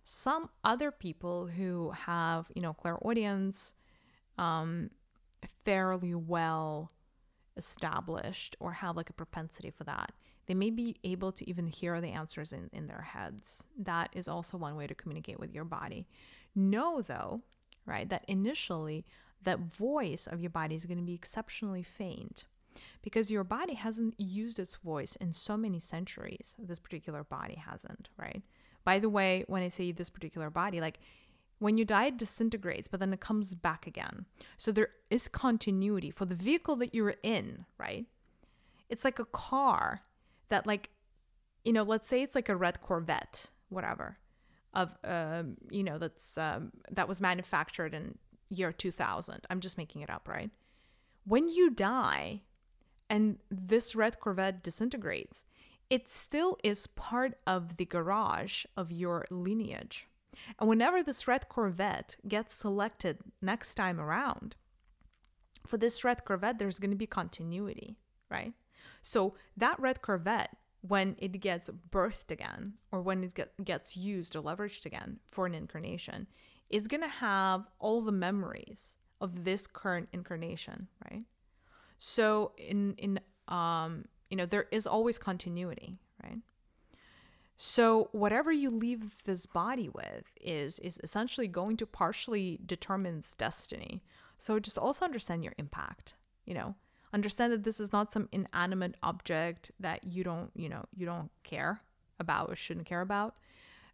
Some other people who have, you know, clairaudience, fairly well established or have like a propensity for that, they may be able to even hear the answers in their heads. That is also one way to communicate with your body. Know though, right, that initially that voice of your body is going to be exceptionally faint because your body hasn't used its voice in so many centuries. This particular body hasn't, right? By the way, when I say this particular body, like when you die, it disintegrates, but then it comes back again. So there is continuity for the vehicle that you're in, right? It's like a car that like, you know, let's say it's like a red Corvette, whatever, of you know, that's that was manufactured in year 2000. I'm just making it up, right? When you die and this red Corvette disintegrates, it still is part of the garage of your lineage. And whenever this red Corvette gets selected next time around, for this red Corvette, there's going to be continuity, right? So that red Corvette, when it gets birthed again, or when it gets used or leveraged again for an incarnation, is going to have all the memories of this current incarnation, right? So in there is always continuity, right? So whatever you leave this body with is essentially going to partially determine its destiny. So just also understand your impact, understand that this is not some inanimate object that you don't care about or shouldn't care about.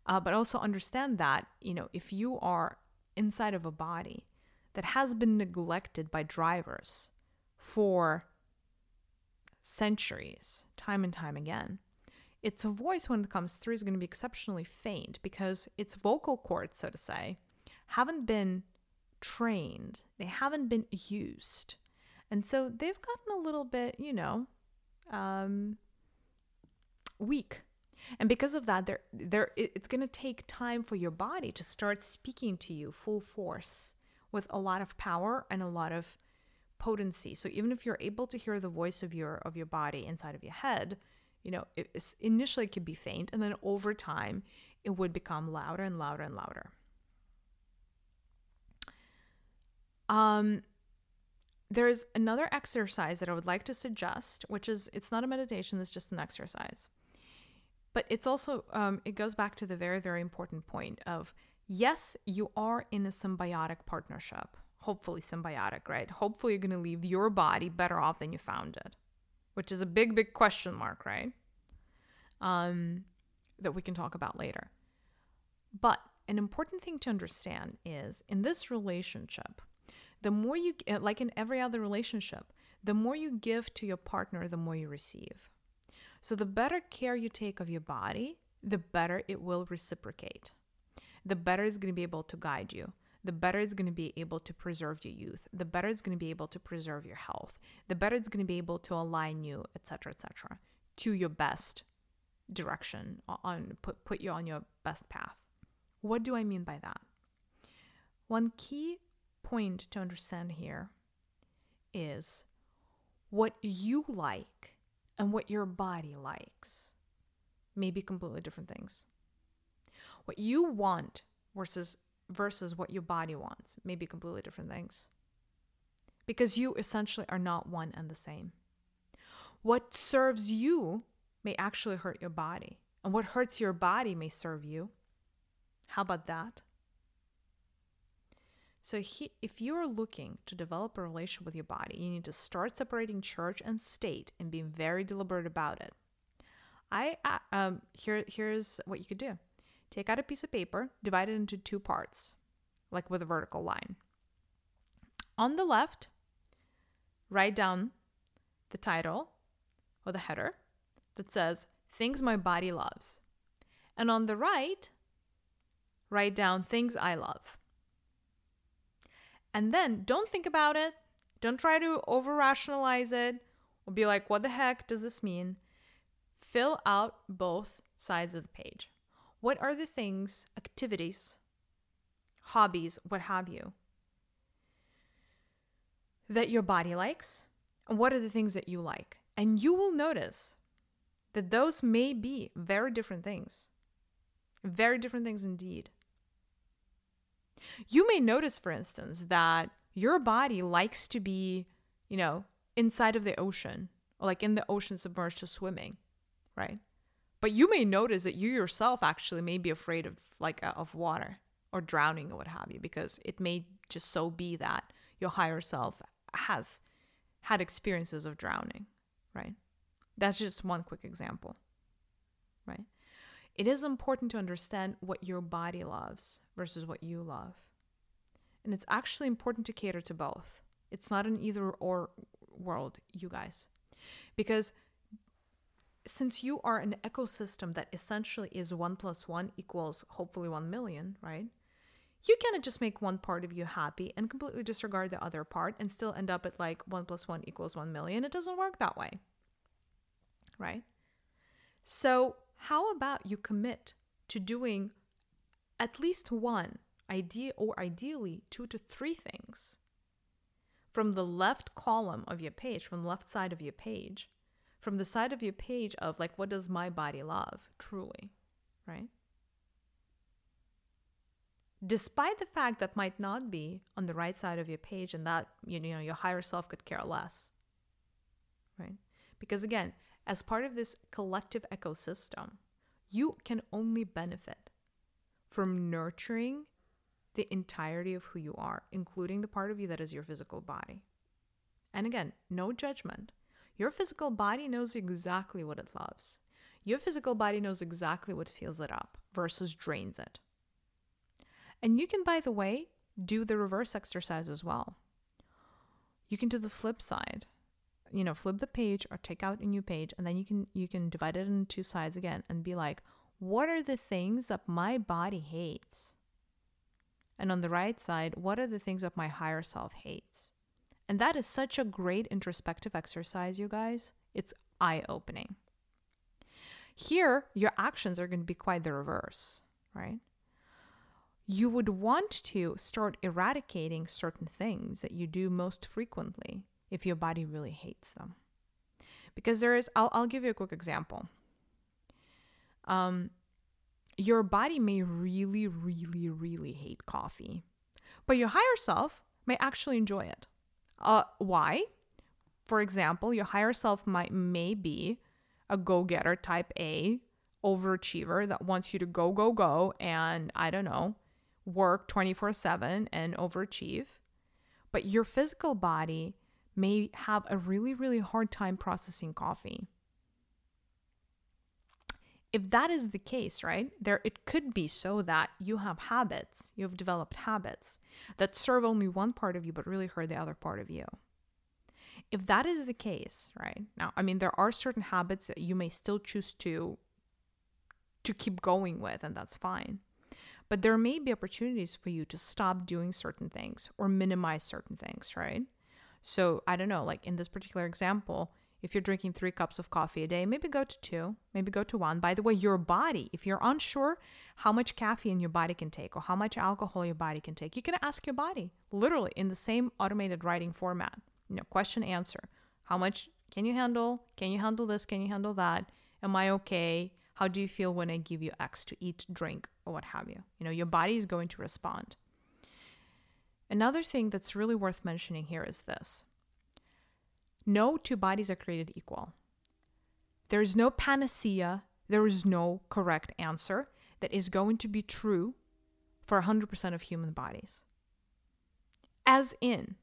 But also understand that, if you are inside of a body that has been neglected by drivers for centuries, time and time again, its voice when it comes through is going to be exceptionally faint because its vocal cords, so to say, haven't been trained. They haven't been used. And so they've gotten a little bit, weak. And because of that, it's going to take time for your body to start speaking to you full force with a lot of power and a lot of potency. So even if you're able to hear the voice of your body inside of your head, it initially could be faint, and then over time, it would become louder and louder and louder. There's another exercise that I would like to suggest, which is, it's not a meditation, it's just an exercise. But it's also, it goes back to the very, very important point of, yes, you are in a symbiotic partnership, hopefully symbiotic, right? Hopefully you're going to leave your body better off than you found it, which is a big, big question mark, right? That we can talk about later. But an important thing to understand is, in this relationship, the more you, like in every other relationship, the more you give to your partner, the more you receive. So the better care you take of your body, the better it will reciprocate. The better it's going to be able to guide you. The better it's going to be able to preserve your youth, the better it's going to be able to preserve your health, the better it's going to be able to align you, et cetera, to your best direction, put you on your best path. What do I mean by that? One key point to understand here is what you like and what your body likes may be completely different things. What you want versus what your body wants may be completely different things, because you essentially are not one and the same. What serves you may actually hurt your body, and what hurts your body may serve you. How about that? So if you are looking to develop a relationship with your body, you need to start separating church and state and being very deliberate about it. Here's what you could do. Take out a piece of paper, divide it into two parts, like with a vertical line. On the left, write down the title or the header that says, things my body loves. And on the right, write down things I love. And then don't think about it. Don't try to over-rationalize it or be like, what the heck does this mean? Fill out both sides of the page. What are the things, activities, hobbies, what have you, that your body likes? And what are the things that you like? And you will notice that those may be very different things. Very different things indeed. You may notice, for instance, that your body likes to be, inside of the ocean, or like in the ocean submerged to swimming, right? But you may notice that you yourself actually may be afraid of water or drowning or what have you, because it may just so be that your higher self has had experiences of drowning, right? That's just one quick example, right? It is important to understand what your body loves versus what you love. And it's actually important to cater to both. It's not an either or world, you guys, because since you are an ecosystem that essentially is 1 + 1 = hopefully 1 million, right? You cannot just make one part of you happy and completely disregard the other part and still end up at 1 + 1 = 1 million. It doesn't work that way, right? So how about you commit to doing at least one idea, or ideally 2 to 3 things from the left column of your page, from the left side of your page, from the side of your page of what does my body love truly, right? despite the fact that might not be on the right side of your page and that, you know, your higher self could care less, right? Because again, as part of this collective ecosystem, you can only benefit from nurturing the entirety of who you are, including the part of you that is your physical body. And again, no judgment. Your physical body knows exactly what it loves. Your physical body knows exactly what fills it up versus drains it. And you can, by the way, do the reverse exercise as well. You can do the flip side. You know, flip the page or take out a new page, and then you can divide it into two sides again and be like, what are the things that my body hates? And on the right side, what are the things that my higher self hates? And that is such a great introspective exercise, you guys. It's eye-opening. Here, your actions are going to be quite the reverse, right? You would want to start eradicating certain things that you do most frequently if your body really hates them. Because there is, I'll give you a quick example. Your body may really, really, really hate coffee, but your higher self may actually enjoy it. Why? For example, your higher self may be a go-getter, type A, overachiever that wants you to go, go, go, and I don't know, work 24/7 and overachieve. But your physical body may have a really, really hard time processing coffee. If that is the case, right, there it could be so that you have habits, you've developed habits that serve only one part of you but really hurt the other part of you. If that is the case, right, now, I mean, there are certain habits that you may still choose to keep going with, and that's fine. But there may be opportunities for you to stop doing certain things or minimize certain things, right? So, I don't know, like in this particular example, if you're drinking 3 cups of coffee a day, maybe go to 2, maybe go to 1. By the way, your body, if you're unsure how much caffeine your body can take or how much alcohol your body can take, you can ask your body, literally in the same automated writing format, you know, question, answer. How much can you handle? Can you handle this? Can you handle that? Am I okay? How do you feel when I give you X to eat, drink, or what have you? You know, your body is going to respond. Another thing that's really worth mentioning here is this. No two bodies are created equal. There is no panacea. There is no correct answer that is going to be true for 100% of human bodies. As in,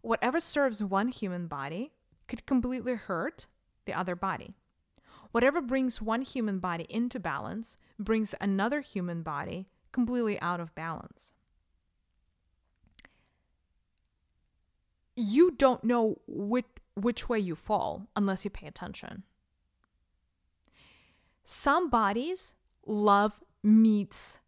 whatever serves one human body could completely hurt the other body. Whatever brings one human body into balance brings another human body completely out of balance. You don't know which way you fall unless you pay attention. Some bodies love meats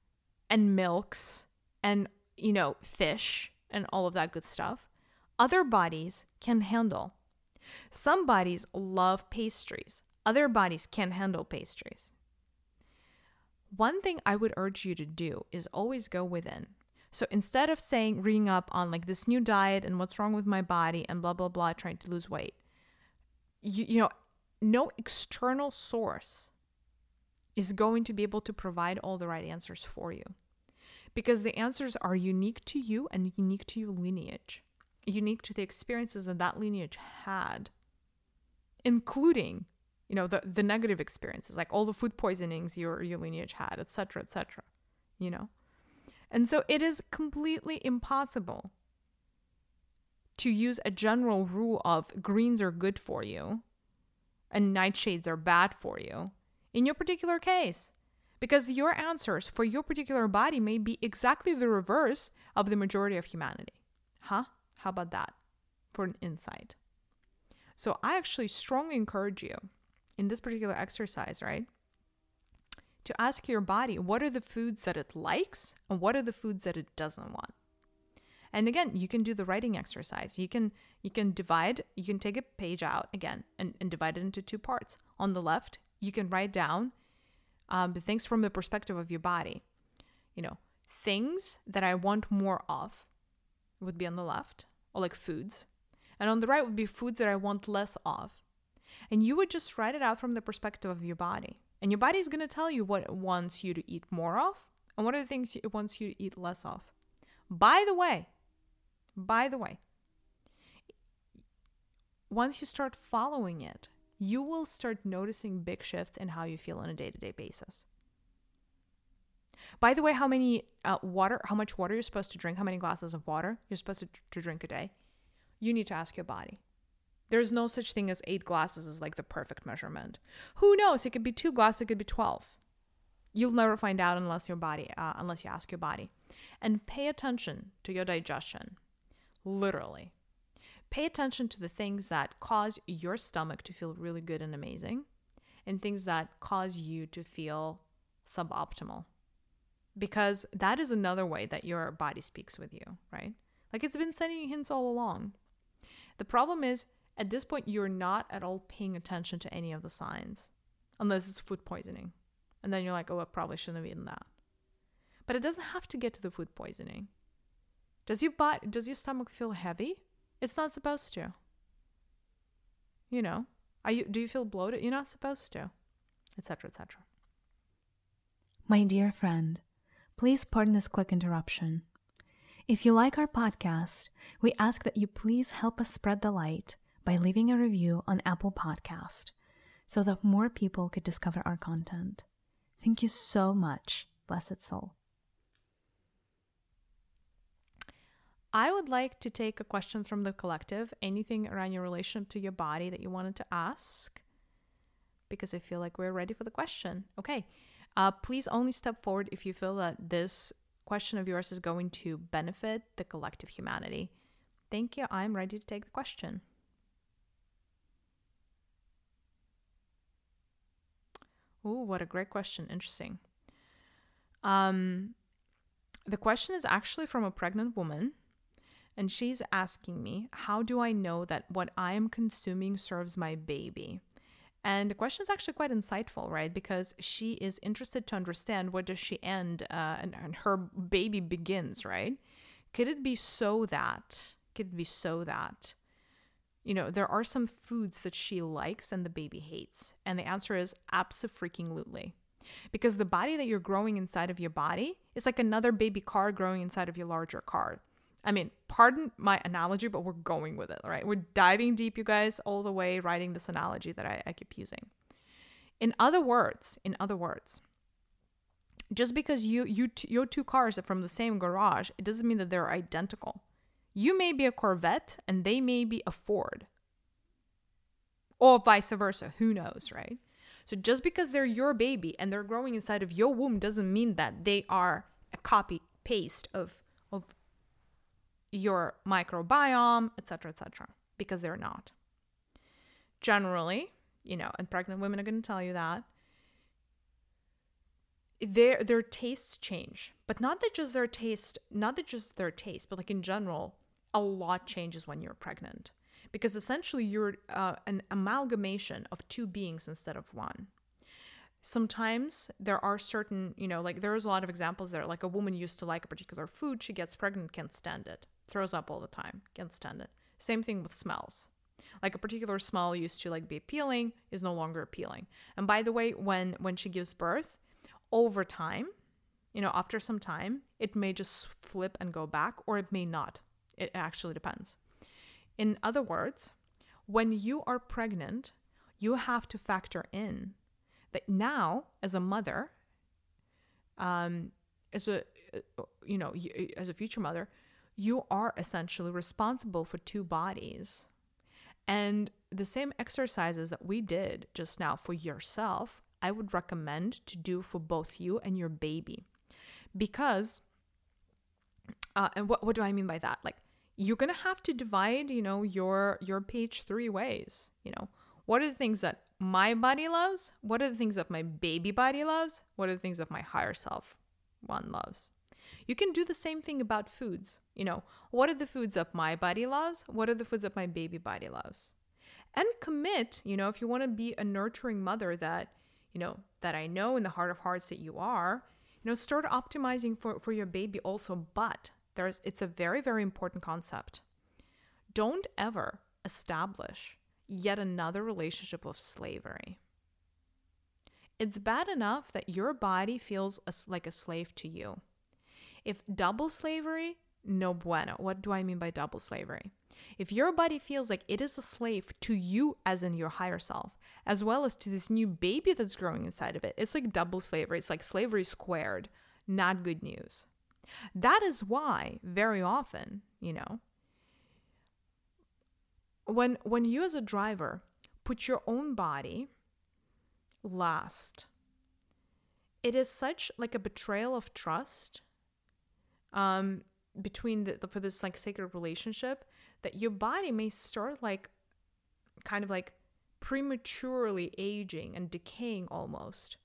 and milks and, you know, fish and all of that good stuff. Other bodies can handle. Some bodies love pastries. Other bodies can't handle pastries. One thing I would urge you to do is always go within. So instead of saying, reading up on like this new diet and what's wrong with my body and blah, blah, blah, trying to lose weight, you know, no external source is going to be able to provide all the right answers for you, because the answers are unique to you and unique to your lineage, unique to the experiences that that lineage had, including, you know, the negative experiences, like all the food poisonings your lineage had, et cetera, you know. And so it is completely impossible to use a general rule of greens are good for you and nightshades are bad for you in your particular case, because your answers for your particular body may be exactly the reverse of the majority of humanity. Huh? How about that for an insight? So I actually strongly encourage you in this particular exercise, right, to ask your body, what are the foods that it likes and what are the foods that it doesn't want? And again, you can do the writing exercise. You can divide, you can take a page out again and divide it into 2 parts. On the left, you can write down the things from the perspective of your body. You know, things that I want more of would be on the left, or like foods. And on the right would be foods that I want less of. And you would just write it out from the perspective of your body. And your body is going to tell you what it wants you to eat more of And what are the things it wants you to eat less of? By the way, once you start following it, you will start noticing big shifts in how you feel on a day-to-day basis. By the way, how much water you're supposed to drink, how many glasses of water you're supposed to drink a day, you need to ask your body. There's no such thing as 8 glasses is like the perfect measurement. Who knows? It could be 2 glasses, it could be 12. You'll never find out unless you ask your body. And pay attention to your digestion. Literally. Pay attention to the things that cause your stomach to feel really good and amazing, and things that cause you to feel suboptimal. Because that is another way that your body speaks with you, right? Like, it's been sending you hints all along. The problem is, at this point, you're not at all paying attention to any of the signs, unless it's food poisoning. And then you're like, oh, I probably shouldn't have eaten that. But it doesn't have to get to the food poisoning. Does your stomach feel heavy? It's not supposed to. You know, do you feel bloated? You're not supposed to, etc., etc. My dear friend, please pardon this quick interruption. If you like our podcast, we ask that you please help us spread the light by leaving a review on Apple Podcast so that more people could discover our content. Thank you so much, blessed soul. I would like to take a question from the collective, anything around your relation to your body that you wanted to ask, because I feel like we're ready for the question. Okay. Please only step forward if you feel that this question of yours is going to benefit the collective humanity. Thank you. I'm ready to take the question. Ooh, what a great question. Interesting. The question is actually from a pregnant woman, and she's asking me, how do I know that what I am consuming serves my baby? And the question is actually quite insightful, right? Because she is interested to understand what does she end and her baby begins, right? Could it be so that, you know, there are some foods that she likes and the baby hates? And the answer is abso-freaking-lutely. Because the body that you're growing inside of your body is like another baby car growing inside of your larger car. I mean, pardon my analogy, but we're going with it, right? We're diving deep, you guys, all the way, riding this analogy that I keep using. In other words, just because your two cars are from the same garage, it doesn't mean that they're identical. You may be a Corvette and they may be a Ford. Or vice versa, who knows, right? So just because they're your baby and they're growing inside of your womb doesn't mean that they are a copy-paste of your microbiome, etc., because they're not. Generally, you know, and pregnant women are going to tell you that their tastes change, but not that just their taste, but like in general, a lot changes when you're pregnant, because essentially you're an amalgamation of two beings instead of one. Sometimes there are certain, you know, like there's a lot of examples there, like a woman used to like a particular food, she gets pregnant, can't stand it, throws up all the time, can't stand it. Same thing with smells. Like a particular smell used to like be appealing is no longer appealing. And by the way, when she gives birth, over time, you know, after some time, it may just flip and go back, or it may not. It actually depends. In other words, when you are pregnant, you have to factor in that now, as a mother, as a future mother, you are essentially responsible for two bodies. And the same exercises that we did just now for yourself, I would recommend to do for both you and your baby. Because, and what do I mean by that? Like, you're going to have to divide, you know, your page 3 ways, you know. What are the things that my body loves? What are the things that my baby body loves? What are the things that my higher self one loves? You can do the same thing about foods. You know, what are the foods that my body loves? What are the foods that my baby body loves? And commit, you know, if you want to be a nurturing mother that, you know, that I know in the heart of hearts that you are, you know, start optimizing for your baby also. But it's a very, very important concept. Don't ever establish yet another relationship of slavery. It's bad enough that your body feels like a slave to you. If double slavery, no bueno. What do I mean by double slavery? If your body feels like it is a slave to you, as in your higher self, as well as to this new baby that's growing inside of it, it's like double slavery. It's like slavery squared. Not good news. That is why very often, when you as a driver put your own body last, it is such like a betrayal of trust between for this like sacred relationship, that your body may start like kind of like prematurely aging and decaying almost,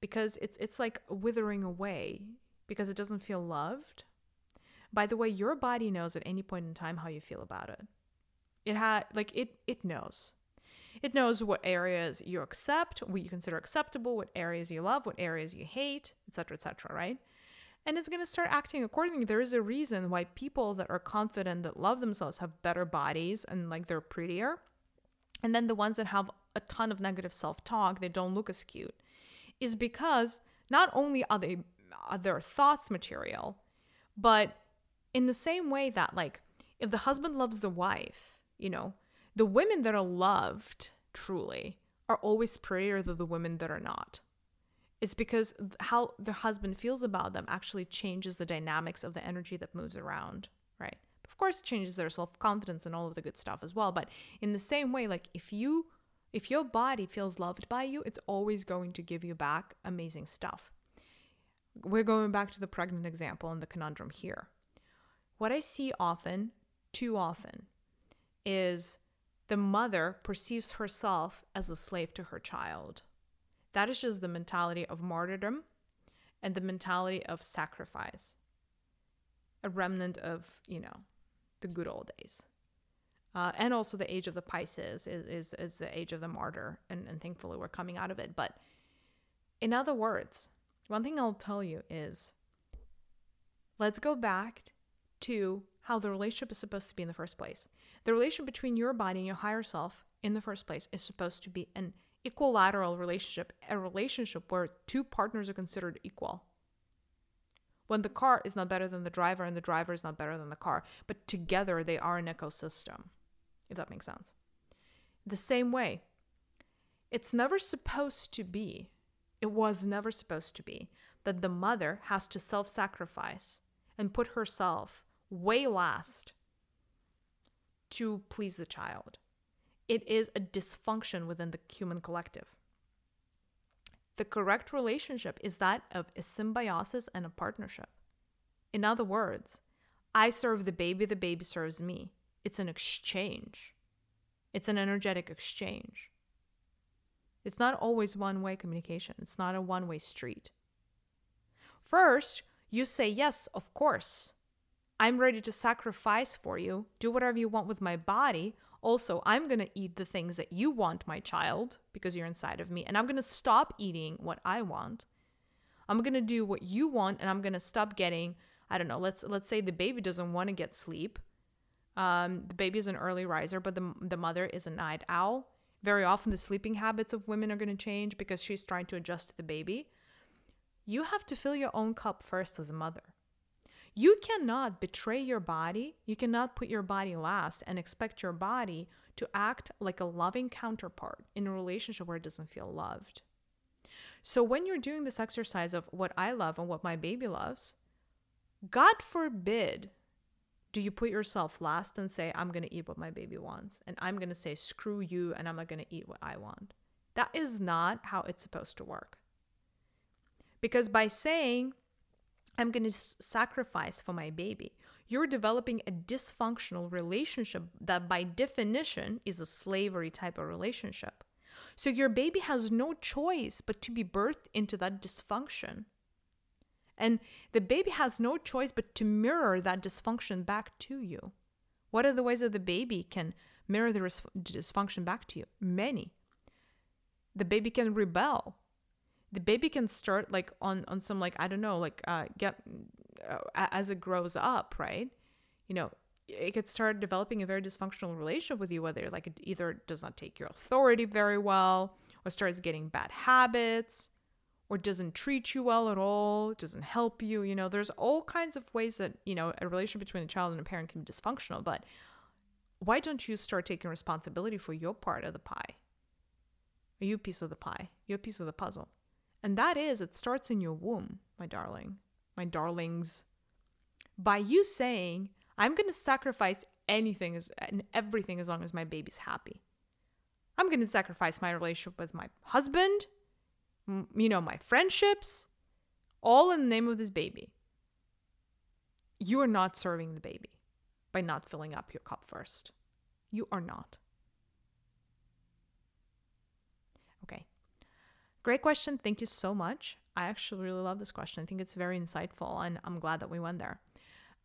because it's like withering away because it doesn't feel loved. By the way, your body knows at any point in time how you feel about it. It knows. It knows what areas you accept, what you consider acceptable, what areas you love, what areas you hate, etc., right? And it's going to start acting accordingly. There is a reason why people that are confident, that love themselves, have better bodies and like they're prettier. And then the ones that have a ton of negative self-talk, they don't look as cute, is because not only are their thoughts material, but in the same way that like if the husband loves the wife, the women that are loved truly are always prettier than the women that are not. It's because how the husband feels about them actually changes the dynamics of the energy that moves around, right? Of course, it changes their self-confidence and all of the good stuff as well. But in the same way, like if your body feels loved by you, it's always going to give you back amazing stuff. We're going back to the pregnant example and the conundrum here. What I see often, too often, is the mother perceives herself as a slave to her child. That is just the mentality of martyrdom and the mentality of sacrifice. A remnant of, the good old days. And also the age of the Pisces is the age of the martyr. And thankfully we're coming out of it. But in other words, one thing I'll tell you is, let's go back to how the relationship is supposed to be in the first place. The relationship between your body and your higher self in the first place is supposed to be an equilateral relationship, a relationship where two partners are considered equal. When the car is not better than the driver and the driver is not better than the car, but together they are an ecosystem, if that makes sense. The same way, it was never supposed to be that the mother has to self-sacrifice and put herself way last to please the child. It is a dysfunction within the human collective. The correct relationship is that of a symbiosis and a partnership. In other words, I serve the baby serves me. It's an exchange. It's an energetic exchange. It's not always one-way communication. It's not a one-way street. First, you say, yes, of course. I'm ready to sacrifice for you. Do whatever you want with my body. Also, I'm going to eat the things that you want, my child, because you're inside of me. And I'm going to stop eating what I want. I'm going to do what you want, and I'm going to stop getting, I don't know, let's say the baby doesn't want to get sleep. The baby is an early riser, but the mother is a night owl. Very often the sleeping habits of women are going to change because she's trying to adjust to the baby. You have to fill your own cup first as a mother. You cannot betray your body. You cannot put your body last and expect your body to act like a loving counterpart in a relationship where it doesn't feel loved. So when you're doing this exercise of what I love and what my baby loves, God forbid, do you put yourself last and say, I'm going to eat what my baby wants, and I'm going to say, screw you, and I'm not going to eat what I want. That is not how it's supposed to work. Because by saying, I'm going to sacrifice for my baby, you're developing a dysfunctional relationship that by definition is a slavery type of relationship. So your baby has no choice but to be birthed into that dysfunction. And the baby has no choice but to mirror that dysfunction back to you. What are the ways that the baby can mirror the dysfunction back to you? Many. The baby can rebel. The baby can start like on some like, I don't know, like as it grows up, right? It could start developing a very dysfunctional relationship with you, whether like it either does not take your authority very well or starts getting bad habits, or doesn't treat you well at all, doesn't help you. You know, there's all kinds of ways that, you know, a relationship between a child and a parent can be dysfunctional, but why don't you start taking responsibility for your part of the pie? Your piece of the pie, your piece of the puzzle. And that is, it starts in your womb, my darling, my darlings. By you saying, I'm going to sacrifice anything and everything as long as my baby's happy. I'm going to sacrifice my relationship with my husband, you know, my friendships, all in the name of this baby. You are not serving the baby by not filling up your cup first. You are not. Okay. Great question. Thank you so much. I actually really love this question. I think it's very insightful, and I'm glad that we went there.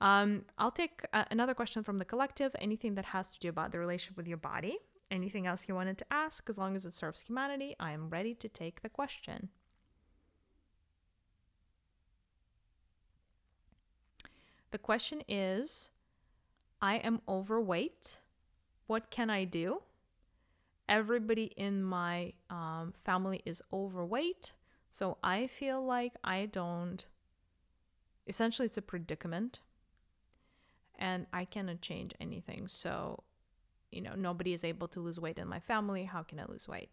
I'll take another question from the collective. Anything that has to do about the relationship with your body? Anything else you wanted to ask? As long as it serves humanity, I am ready to take the question. The question is, I am overweight. What can I do? Everybody in my family is overweight, so I feel like I don't... Essentially, it's a predicament, and I cannot change anything. So, you know, nobody is able to lose weight in my family. How can I lose weight?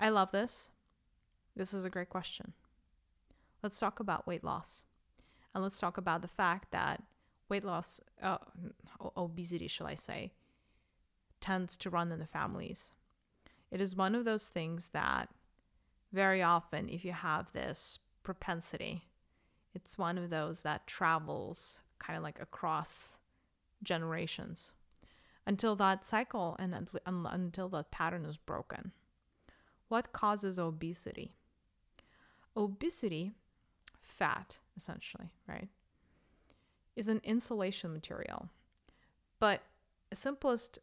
I love this. This is a great question. Let's talk about weight loss, and let's talk about the fact that weight loss, obesity, shall I say, tends to run in the families. It is one of those things that very often, if you have this propensity, it's one of those that travels kind of like across generations until that cycle and until that pattern is broken. What causes obesity? Obesity, fat essentially, right, is an insulation material. But the simplest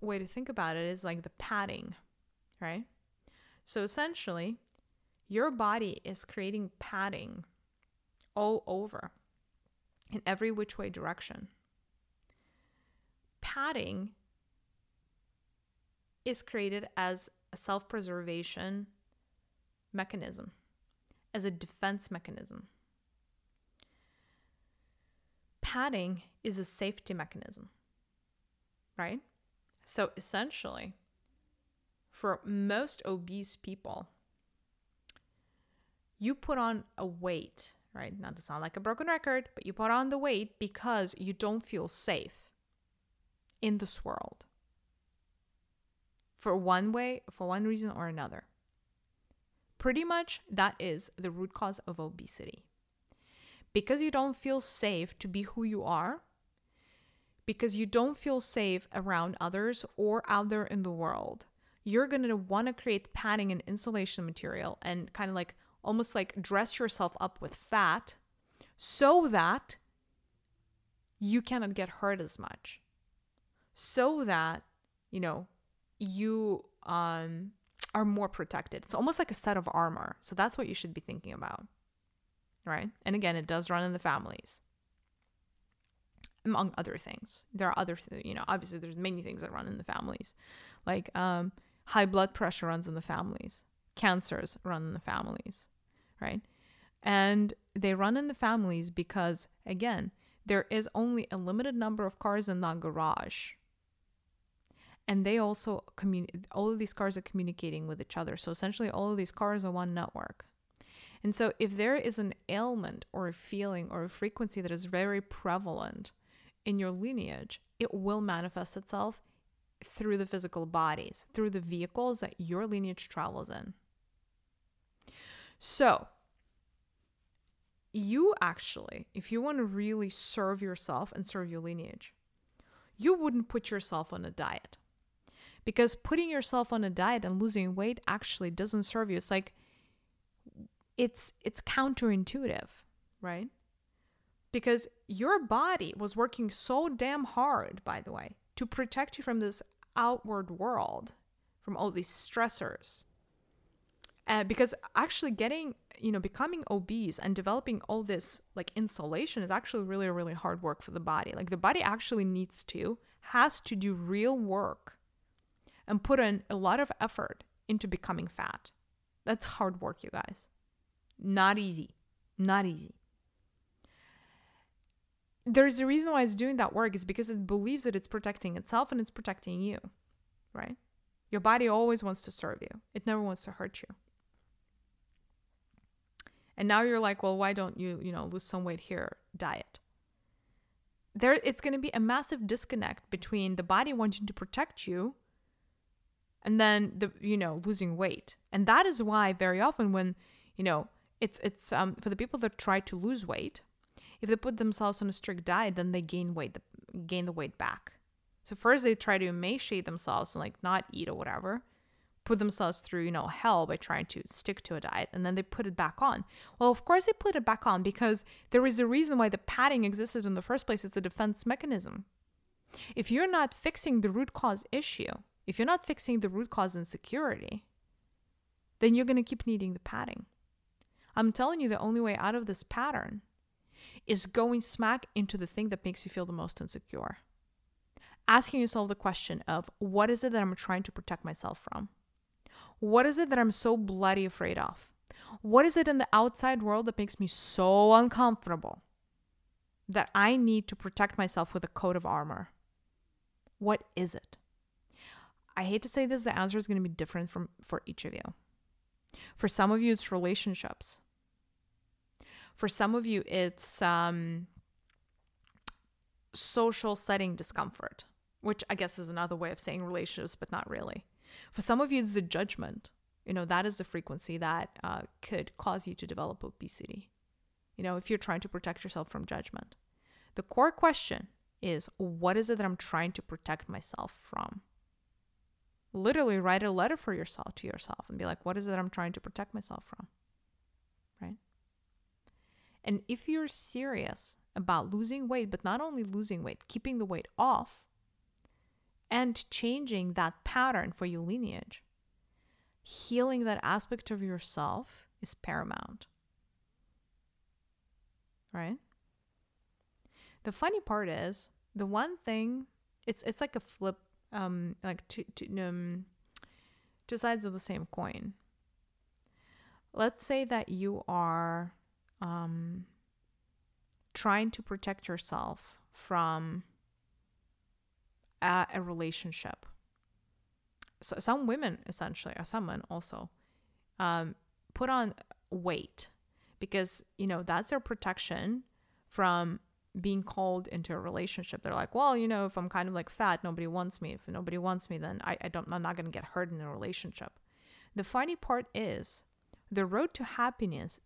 way to think about it is like the padding, right? So essentially, your body is creating padding all over in every which way direction. Padding is created as a self-preservation mechanism, as a defense mechanism. Padding is a safety mechanism, right? So essentially, for most obese people, you put on a weight, right? Not to sound like a broken record, but you put on the weight because you don't feel safe in this world for one reason or another. Pretty much that is the root cause of obesity. Because you don't feel safe to be who you are, because you don't feel safe around others or out there in the world, you're going to want to create padding and insulation material and kind of like almost like dress yourself up with fat so that you cannot get hurt as much, so that, you know, you are more protected. It's almost like a set of armor. So that's what you should be thinking about, right? And again, it does run in the families, among other things. There are other, you know, obviously there's many things that run in the families, like high blood pressure runs in the families. Cancers run in the families, right? And they run in the families because, again, there is only a limited number of cars in that garage. And they also all of these cars are communicating with each other. So essentially, all of these cars are one network. And so if there is an ailment or a feeling or a frequency that is very prevalent in your lineage, it will manifest itself through the physical bodies, through the vehicles that your lineage travels in. So you actually, if you want to really serve yourself and serve your lineage, you wouldn't put yourself on a diet, because putting yourself on a diet and losing weight actually doesn't serve you. It's like, it's counterintuitive, right? Because your body was working so damn hard, by the way, to protect you from this outward world, from all these stressors. Because actually getting, you know, becoming obese and developing all this like insulation is actually really, really hard work for the body. Like the body actually has to do real work and put in a lot of effort into becoming fat. That's hard work, you guys. Not easy. Not easy. There's a reason why it's doing that work. It's because it believes that it's protecting itself and it's protecting you, right? Your body always wants to serve you. It never wants to hurt you. And now you're like, well, why don't you, lose some weight here, diet? There, it's going to be a massive disconnect between the body wanting to protect you and then losing weight. And that is why very often when, it's for the people that try to lose weight, if they put themselves on a strict diet, then they gain the weight back. So first they try to emaciate themselves and not eat or whatever, put themselves through, hell by trying to stick to a diet, and then they put it back on. Well, of course they put it back on because there is a reason why the padding existed in the first place. It's a defense mechanism. If you're not fixing the root cause issue, if you're not fixing the root cause insecurity, then you're going to keep needing the padding. I'm telling you, the only way out of this pattern is going smack into the thing that makes you feel the most insecure. Asking yourself the question of, what is it that I'm trying to protect myself from? What is it that I'm so bloody afraid of? What is it in the outside world that makes me so uncomfortable that I need to protect myself with a coat of armor? What is it? I hate to say this, the answer is going to be different for each of you. For some of you, it's relationships. For some of you, it's social setting discomfort, which I guess is another way of saying relationships, but not really. For some of you, it's the judgment. That is the frequency that could cause you to develop obesity. If you're trying to protect yourself from judgment. The core question is, what is it that I'm trying to protect myself from? Literally write a letter to yourself and be like, what is it that I'm trying to protect myself from? Right? And if you're serious about losing weight, but not only losing weight, keeping the weight off and changing that pattern for your lineage, healing that aspect of yourself is paramount. Right? The funny part is, the one thing, it's like a flip, two sides of the same coin. Let's say that you are trying to protect yourself from a relationship. So some women essentially, or some men also, put on weight because, that's their protection from being called into a relationship. They're like, well, if I'm kind of fat, nobody wants me. If nobody wants me, then I'm not going to get hurt in a relationship. The funny part is, the road to happiness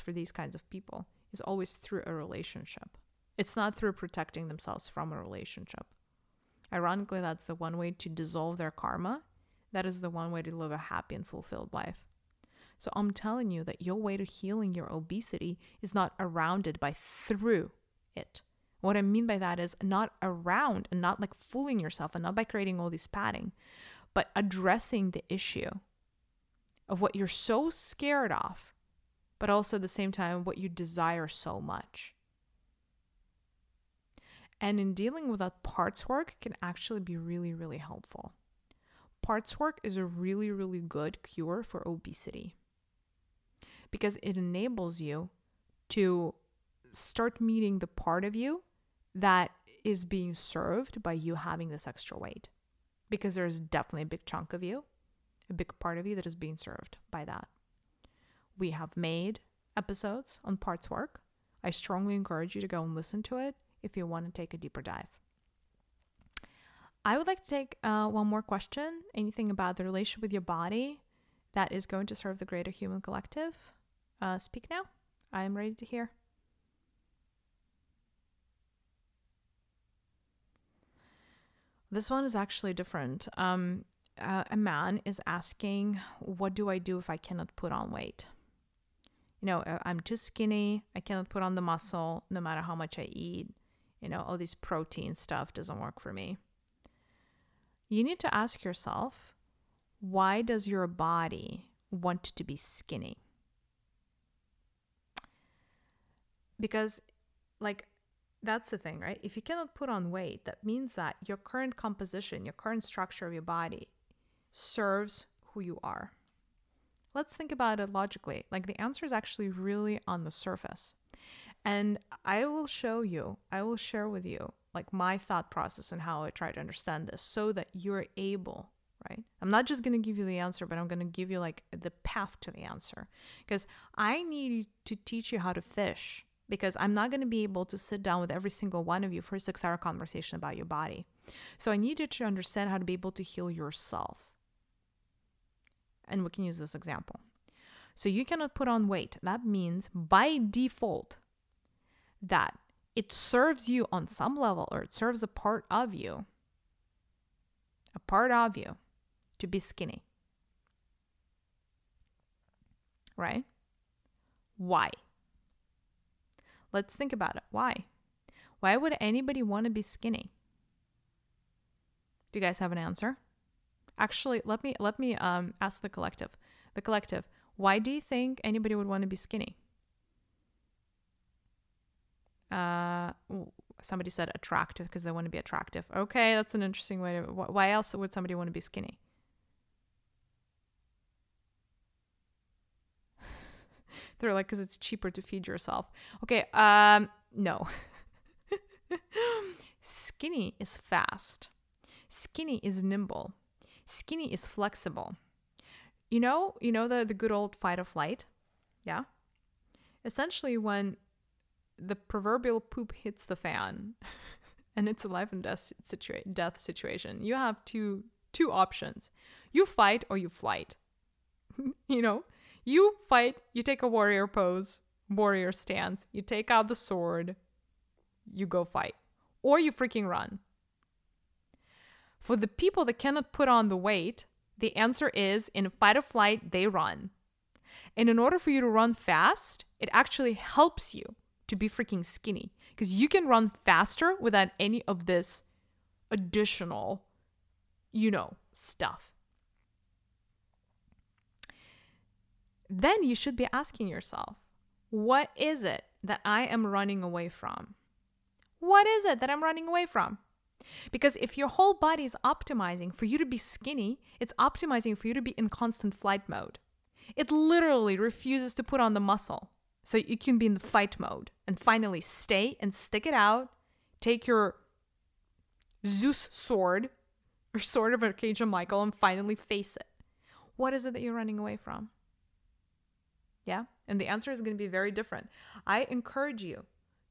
for these kinds of people is always through a relationship. It's not through protecting themselves from a relationship. Ironically, that's the one way to dissolve their karma. That is the one way to live a happy and fulfilled life. So I'm telling you that your way to healing your obesity is not around it, but through it. What I mean by that is not around and not fooling yourself and not by creating all this padding, but addressing the issue of what you're so scared of, but also at the same time, what you desire so much. And in dealing with that, parts work can actually be really, really helpful. Parts work is a really, really good cure for obesity because it enables you to start meeting the part of you that is being served by you having this extra weight, because there's definitely a big chunk of you, a big part of you that is being served by that. We have made episodes on parts work. I strongly encourage you to go and listen to it if you want to take a deeper dive. I would like to take one more question. Anything about the relationship with your body that is going to serve the greater human collective? Speak now. I am ready to hear. This one is actually different. A man is asking, what do I do if I cannot put on weight? I'm too skinny. I cannot put on the muscle no matter how much I eat. All this protein stuff doesn't work for me. You need to ask yourself, why does your body want to be skinny? Because that's the thing, right? If you cannot put on weight, that means that your current composition, your current structure of your body serves who you are. Let's think about it logically. Like, the answer is actually really on the surface. And I will share with you, like, my thought process and how I try to understand this so that you're able, right? I'm not just going to give you the answer, but I'm going to give you, like, the path to the answer. Because I need to teach you how to fish, because I'm not going to be able to sit down with every single one of you for a 6-hour conversation about your body. So I need you to understand how to be able to heal yourself. And we can use this example. So you cannot put on weight. That means by default that it serves you on some level, or it serves a part of you to be skinny. Right? Why? Let's think about it. Why? Why would anybody want to be skinny? Do you guys have an answer? Actually, let me ask the collective. The collective, why do you think anybody would want to be skinny? Somebody said attractive, because they want to be attractive. Okay, that's an interesting way to... Why else would somebody want to be skinny? They're like, because it's cheaper to feed yourself. Okay, no. Skinny is fast. Skinny is nimble. Skinny is flexible. You know the good old fight or flight? Yeah. Essentially, when the proverbial poop hits the fan and it's a life and death situation, you have two options. You fight or you flight. You fight, you take a warrior pose, warrior stance, you take out the sword, you go fight. Or you freaking run. For the people that cannot put on the weight, the answer is, in fight or flight, they run. And in order for you to run fast, it actually helps you to be freaking skinny, because you can run faster without any of this additional, stuff. Then you should be asking yourself, what is it that I am running away from? What is it that I'm running away from? Because if your whole body is optimizing for you to be skinny, it's optimizing for you to be in constant flight mode. It literally refuses to put on the muscle. So you can be in the fight mode and finally stay and stick it out. Take your Zeus sword or sword of Archangel Michael and finally face it. What is it that you're running away from? Yeah? And the answer is going to be very different. I encourage you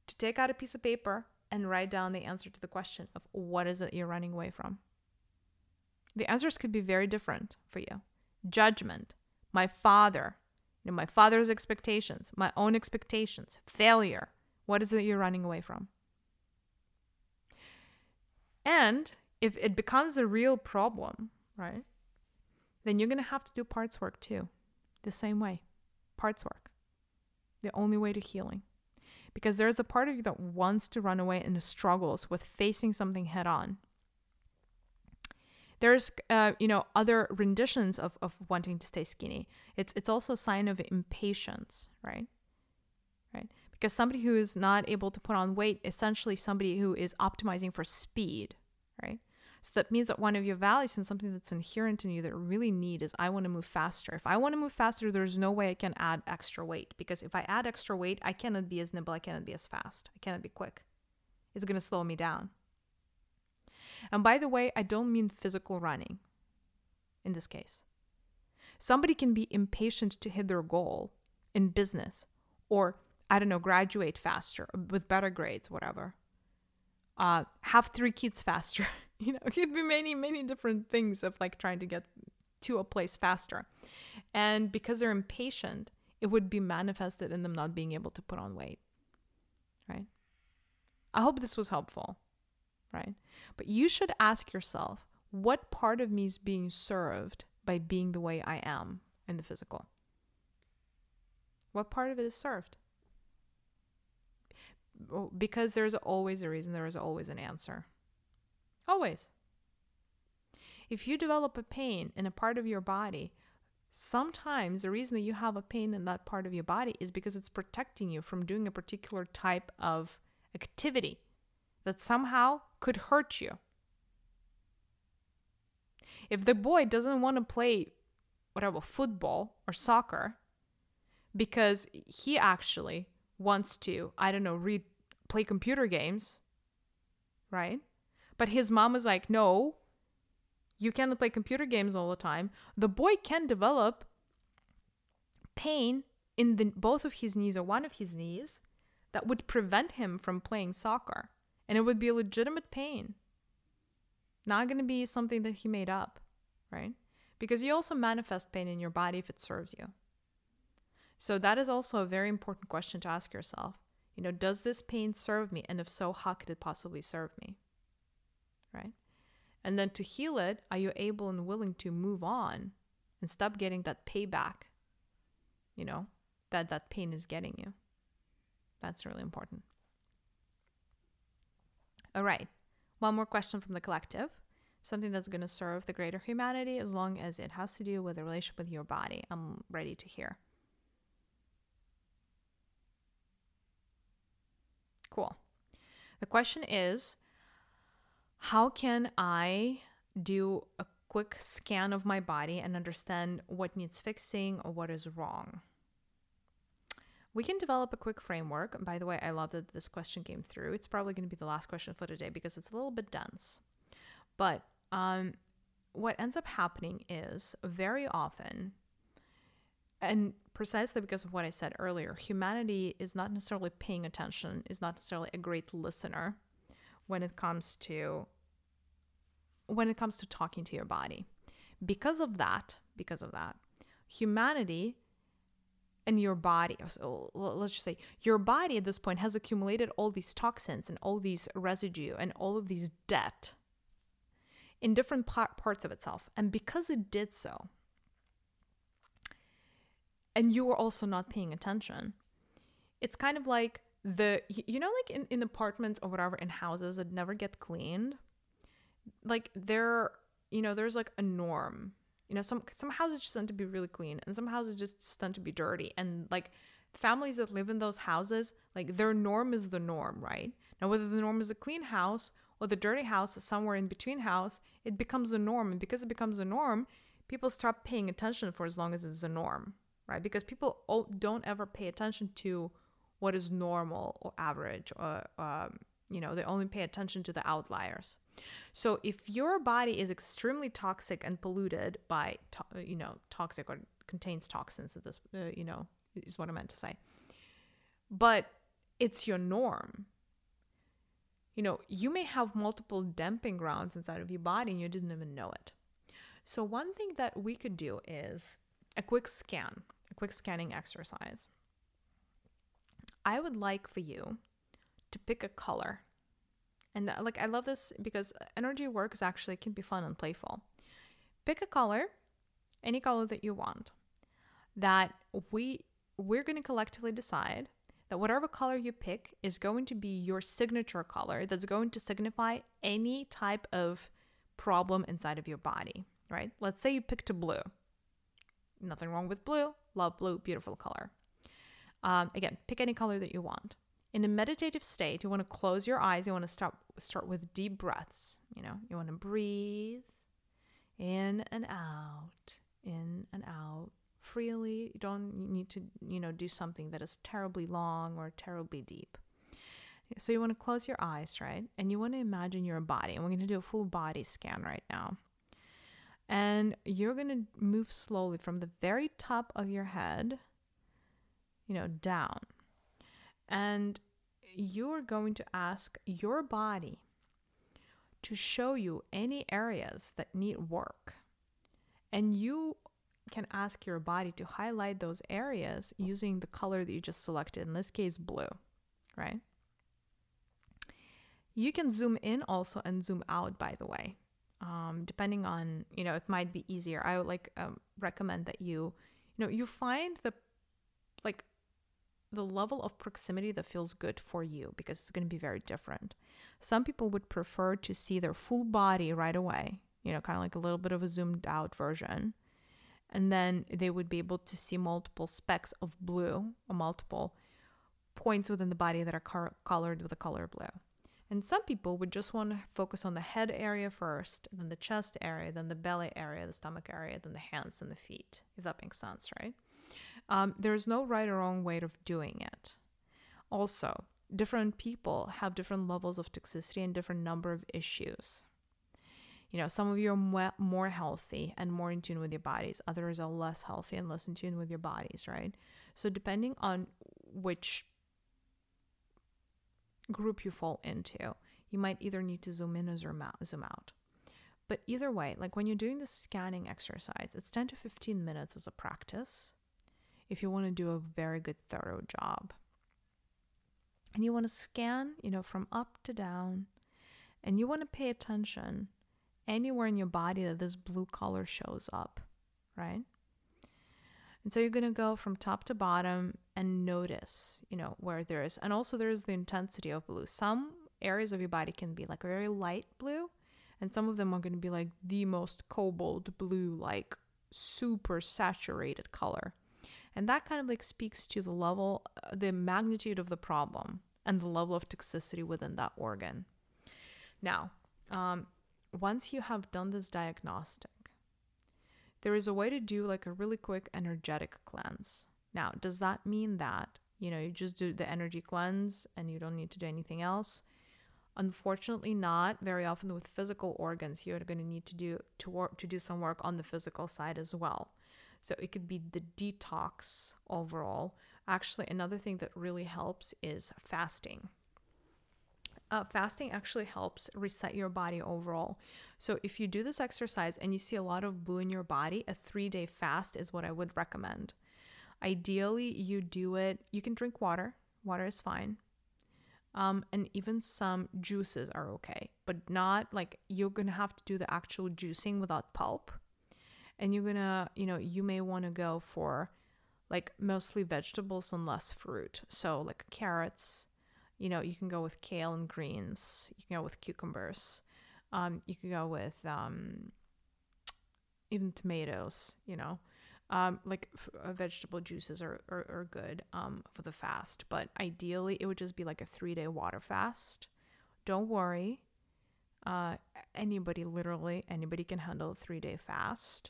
to take out a piece of paper and write down the answer to the question of what is it you're running away from. The answers could be very different for you. Judgment, my father, my father's expectations, my own expectations, failure. What is it that you're running away from? And if it becomes a real problem, right, then you're going to have to do parts work too. The same way. Parts work. The only way to healing. Because there's a part of you that wants to run away and struggles with facing something head on. There's, other renditions of wanting to stay skinny. It's also a sign of impatience, right? Right. Because somebody who is not able to put on weight, essentially somebody who is optimizing for speed, right? So that means that one of your values and something that's inherent in you that you really need is, I want to move faster. If I want to move faster, there's no way I can add extra weight, because if I add extra weight, I cannot be as nimble, I cannot be as fast, I cannot be quick. It's going to slow me down. And by the way, I don't mean physical running in this case. Somebody can be impatient to hit their goal in business or, graduate faster with better grades, whatever. Have 3 kids faster. It could be many, many different things of like trying to get to a place faster. And because they're impatient, it would be manifested in them not being able to put on weight, right? I hope this was helpful, right? But you should ask yourself, what part of me is being served by being the way I am in the physical? What part of it is served? Because there's always a reason, there is always an answer. Always. If you develop a pain in a part of your body, sometimes the reason that you have a pain in that part of your body is because it's protecting you from doing a particular type of activity that somehow could hurt you. If the boy doesn't want to play whatever, football or soccer, because he actually wants to, play computer games, right? But his mom is like, no, you cannot play computer games all the time. The boy can develop pain in both of his knees or one of his knees that would prevent him from playing soccer. And it would be a legitimate pain. Not going to be something that he made up, right? Because you also manifest pain in your body if it serves you. So that is also a very important question to ask yourself. Does this pain serve me? And if so, how could it possibly serve me? Right? And then to heal it, are you able and willing to move on and stop getting that payback, that pain is getting you? That's really important. All right. One more question from the collective. Something that's going to serve the greater humanity as long as it has to do with a relationship with your body. I'm ready to hear. Cool. The question is, how can I do a quick scan of my body and understand what needs fixing or what is wrong? We can develop a quick framework. And by the way, I love that this question came through. It's probably going to be the last question for today because it's a little bit dense. But what ends up happening is very often, and precisely because of what I said earlier, humanity is not necessarily paying attention, is not necessarily a great listener when it comes to talking to your body. Because of that, humanity and your body, so let's just say your body at this point has accumulated all these toxins and all these residue and all of these debt in different parts of itself. And because it did so, and you were also not paying attention, it's kind of like like in apartments or whatever, in houses that never get cleaned, like there's like a norm. Some houses just tend to be really clean and some houses just tend to be dirty. And like families that live in those houses, like their norm is the norm, right? Now, whether the norm is a clean house or the dirty house is somewhere in between house, it becomes a norm. And because it becomes a norm, people stop paying attention for as long as it's a norm, right? Because people don't ever pay attention to what is normal or average, or they only pay attention to the outliers. So if your body is extremely toxic and polluted by toxic or contains toxins, at this is what I meant to say, but it's your norm. You may have multiple dumping grounds inside of your body and you didn't even know it. So one thing that we could do is a quick scanning exercise. I would like for you to pick a color. And I love this because energy work actually can be fun and playful. Pick a color, any color that you want, that we're going to collectively decide that whatever color you pick is going to be your signature color that's going to signify any type of problem inside of your body, right? Let's say you picked a blue. Nothing wrong with blue. Love blue, beautiful color. Again, pick any color that you want. In a meditative state, you want to close your eyes. You want to start with deep breaths. You want to breathe in and out freely. You don't need to, do something that is terribly long or terribly deep. So you want to close your eyes, right? And you want to imagine your body. And we're going to do a full body scan right now. And you're going to move slowly from the very top of your head, down. And you're going to ask your body to show you any areas that need work. And you can ask your body to highlight those areas using the color that you just selected, in this case, blue, right? You can zoom in also and zoom out, by the way. Depending on, it might be easier. I would recommend that you find the level of proximity that feels good for you, because it's going to be very different. Some people would prefer to see their full body right away, kind of like a little bit of a zoomed out version. And then they would be able to see multiple specks of blue or multiple points within the body that are colored with the color blue. And some people would just want to focus on the head area first, then the chest area, then the belly area, the stomach area, then the hands and the feet, if that makes sense, right? There's no right or wrong way of doing it. Also, different people have different levels of toxicity and different number of issues. You know, some of you are more healthy and more in tune with your bodies. Others are less healthy and less in tune with your bodies, right? So depending on which group you fall into, you might either need to zoom in or zoom out. But either way, like when you're doing the scanning exercise, it's 10 to 15 minutes as a practice if you want to do a very good, thorough job. And you want to scan, you know, from up to down, and you want to pay attention anywhere in your body that this blue color shows up, right? And so you're going to go from top to bottom and notice, you know, where there is. And also there is the intensity of blue. Some areas of your body can be like a very light blue, and some of them are going to be like the most cobalt blue, like super saturated color. And that kind of like speaks to the level, the magnitude of the problem and the level of toxicity within that organ. Now, once you have done this diagnostic, there is a way to do like a really quick energetic cleanse. Now, does that mean that, you know, you just do the energy cleanse and you don't need to do anything else? Unfortunately not. Very often with physical organs, you're going to need to do some work on the physical side as well. So it could be the detox overall. Actually, another thing that really helps is fasting. Fasting actually helps reset your body overall. So if you do this exercise and you see a lot of blue in your body, a 3-day fast is what I would recommend. Ideally, you do it. You can drink water. Water is fine. And even some juices are okay, but not like you're going to have to do the actual juicing without pulp. And you're going to, you know, you may want to go for like mostly vegetables and less fruit. So like carrots, you know, you can go with kale and greens. You can go with cucumbers. You can go with even tomatoes, you know. Vegetable juices are good for the fast. But ideally, it would just be like a 3-day water fast. Don't worry. Anybody can handle a 3-day fast.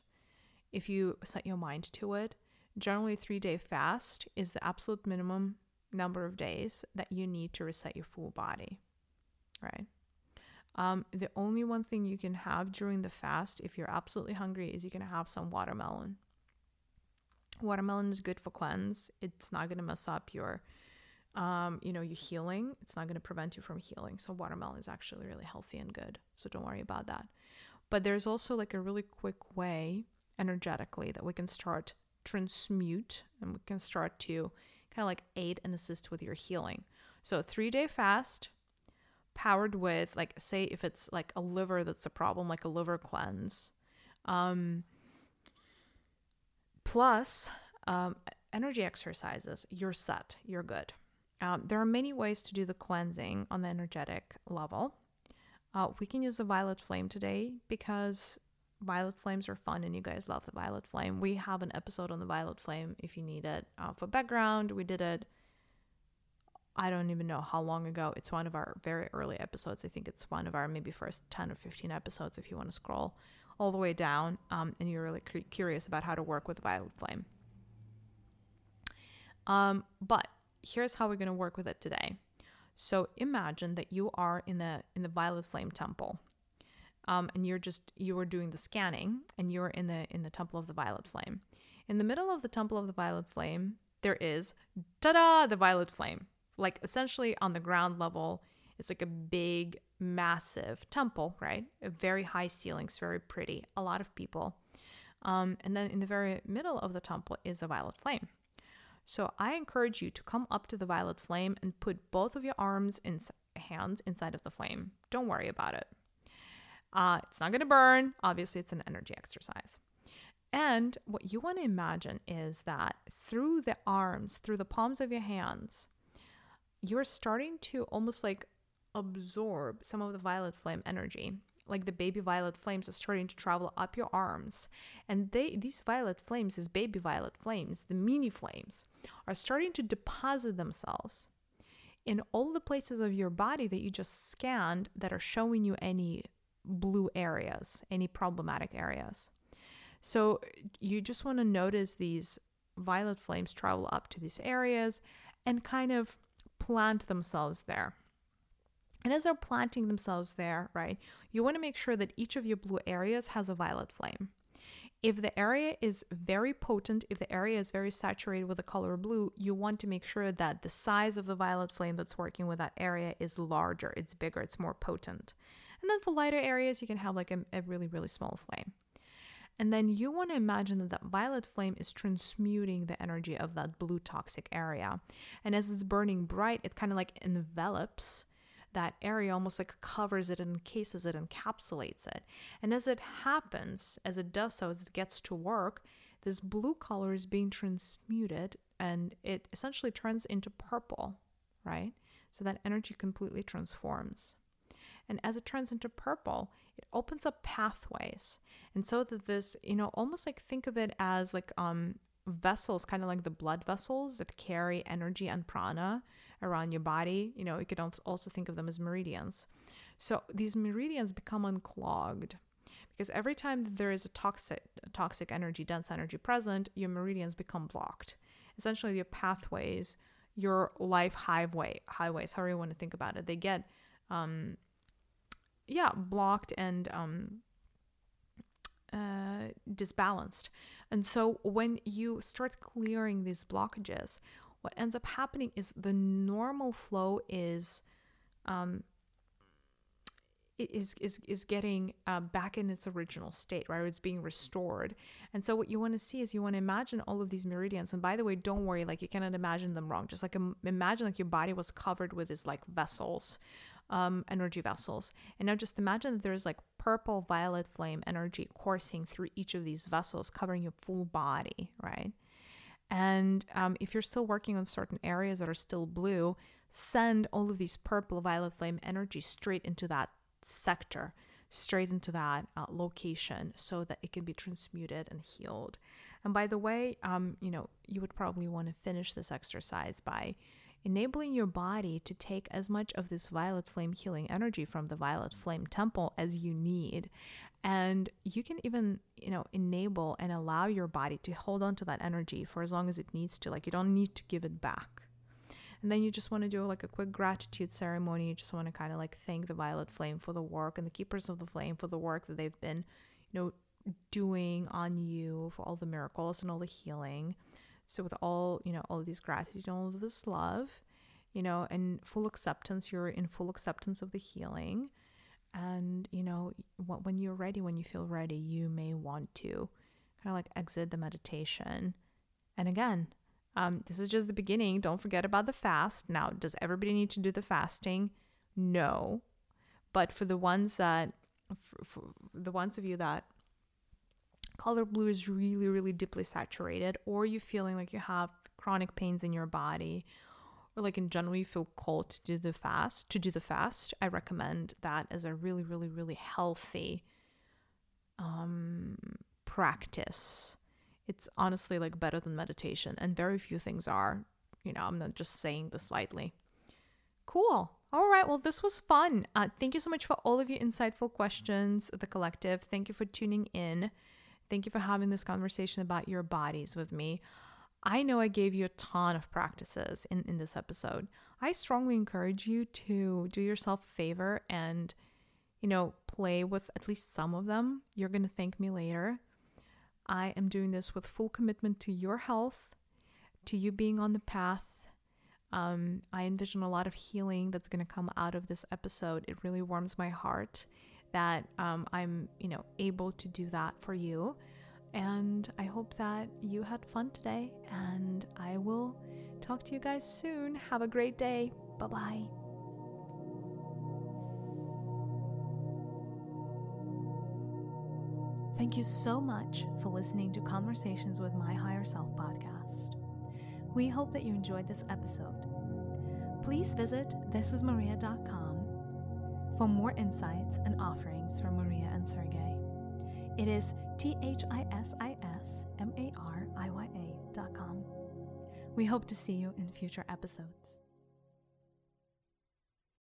If you set your mind to it, generally 3-day fast is the absolute minimum number of days that you need to reset your full body, right? The only one thing you can have during the fast, if you're absolutely hungry, is you can have some watermelon. Watermelon is good for cleanse. It's not going to mess up your, your healing. It's not going to prevent you from healing. So watermelon is actually really healthy and good. So don't worry about that. But there's also like a really quick way energetically that we can start transmute, and we can start to kind of like aid and assist with your healing. So a 3-day fast powered with, like, say if it's like a liver that's a problem, like a liver cleanse, plus energy exercises, you're set, you're good. There are many ways to do the cleansing on the energetic level. We can use the violet flame today because violet flames are fun and you guys love the violet flame. We have an episode on the violet flame if you need it for background. We did it, I don't even know how long ago. It's one of our very early episodes. I think it's one of our maybe first 10 or 15 episodes if you want to scroll all the way down and you're really curious about how to work with violet flame. But here's how we're going to work with it today. So imagine that you are in the violet flame temple. And you were doing the scanning and you're in the temple of the violet flame. In the middle of the temple of the violet flame, there is, ta-da, the violet flame. Like essentially on the ground level, it's like a big, massive temple, right? Very high ceilings, very pretty, a lot of people. And then in the very middle of the temple is the violet flame. So I encourage you to come up to the violet flame and put both of your hands inside of the flame. Don't worry about it. It's not going to burn. Obviously, it's an energy exercise. And what you want to imagine is that through the arms, through the palms of your hands, you're starting to almost like absorb some of the violet flame energy. Like the baby violet flames are starting to travel up your arms. And these violet flames, these baby violet flames, the mini flames, are starting to deposit themselves in all the places of your body that you just scanned that are showing you any blue areas, any problematic areas. So you just want to notice these violet flames travel up to these areas and kind of plant themselves there. And as they're planting themselves there, right, you want to make sure that each of your blue areas has a violet flame. If the area is very potent, if the area is very saturated with the color blue, you want to make sure that the size of the violet flame that's working with that area is larger, it's bigger, it's more potent. And then for lighter areas, you can have like a really, really small flame. And then you want to imagine that that violet flame is transmuting the energy of that blue toxic area. And as it's burning bright, it kind of like envelops that area, almost like covers it, encases it, encapsulates it. And as it happens, as it does so, as it gets to work, this blue color is being transmuted and it essentially turns into purple, right? So that energy completely transforms. And as it turns into purple, it opens up pathways. And so that this, you know, almost like think of it as like vessels, kind of like the blood vessels that carry energy and prana around your body. You know, you could also think of them as meridians. So these meridians become unclogged, because every time that there is a toxic energy, dense energy present, your meridians become blocked. Essentially, your pathways, your life highways, however you want to think about it, they get blocked and disbalanced. And so when you start clearing these blockages, what ends up happening is the normal flow is getting back in its original state, right? It's being restored. And so what you want to see is, you want to imagine all of these meridians. And by the way, don't worry, like you cannot imagine them wrong. Just like imagine like your body was covered with these like vessels, energy vessels. And now just imagine that there's like purple violet flame energy coursing through each of these vessels, covering your full body, right? And if you're still working on certain areas that are still blue, send all of these purple violet flame energy straight into that sector, straight into that location, so that it can be transmuted and healed. And by the way, you would probably want to finish this exercise by enabling your body to take as much of this violet flame healing energy from the violet flame temple as you need. And you can even, enable and allow your body to hold on to that energy for as long as it needs to. Like, you don't need to give it back. And then you just want to do like a quick gratitude ceremony. You just want to kind of like thank the violet flame for the work, and the keepers of the flame for the work that they've been, doing on you, for all the miracles and all the healing. So with all of these gratitude, all of this love, and full acceptance, you're in full acceptance of the healing. And, when you're ready, when you feel ready, you may want to kind of like exit the meditation. And again, this is just the beginning. Don't forget about the fast. Now, does everybody need to do the fasting? No. But for the ones that, for the ones of you that color blue is really, really deeply saturated, or you're feeling like you have chronic pains in your body, or like in general you feel called to do the fast, I recommend that as a really, really, really healthy practice. It's honestly like better than meditation, and very few things are. I'm not just saying this lightly. Cool. All right, well, this was fun. Thank you so much for all of your insightful questions, the collective. Thank you for tuning in. Thank you for having this conversation about your bodies with me. I know I gave you a ton of practices in this episode. I strongly encourage you to do yourself a favor and, play with at least some of them. You're going to thank me later. I am doing this with full commitment to your health, to you being on the path. I envision a lot of healing that's going to come out of this episode. It really warms my heart that I'm able to do that for you. And I hope that you had fun today, and I will talk to you guys soon. Have a great day. Bye-bye. Thank you so much for listening to Conversations with My Higher Self podcast. We hope that you enjoyed this episode. Please visit thisismaria.com for more insights and offerings from Maria and Sergey. It is thisismaria.com. We hope to see you in future episodes.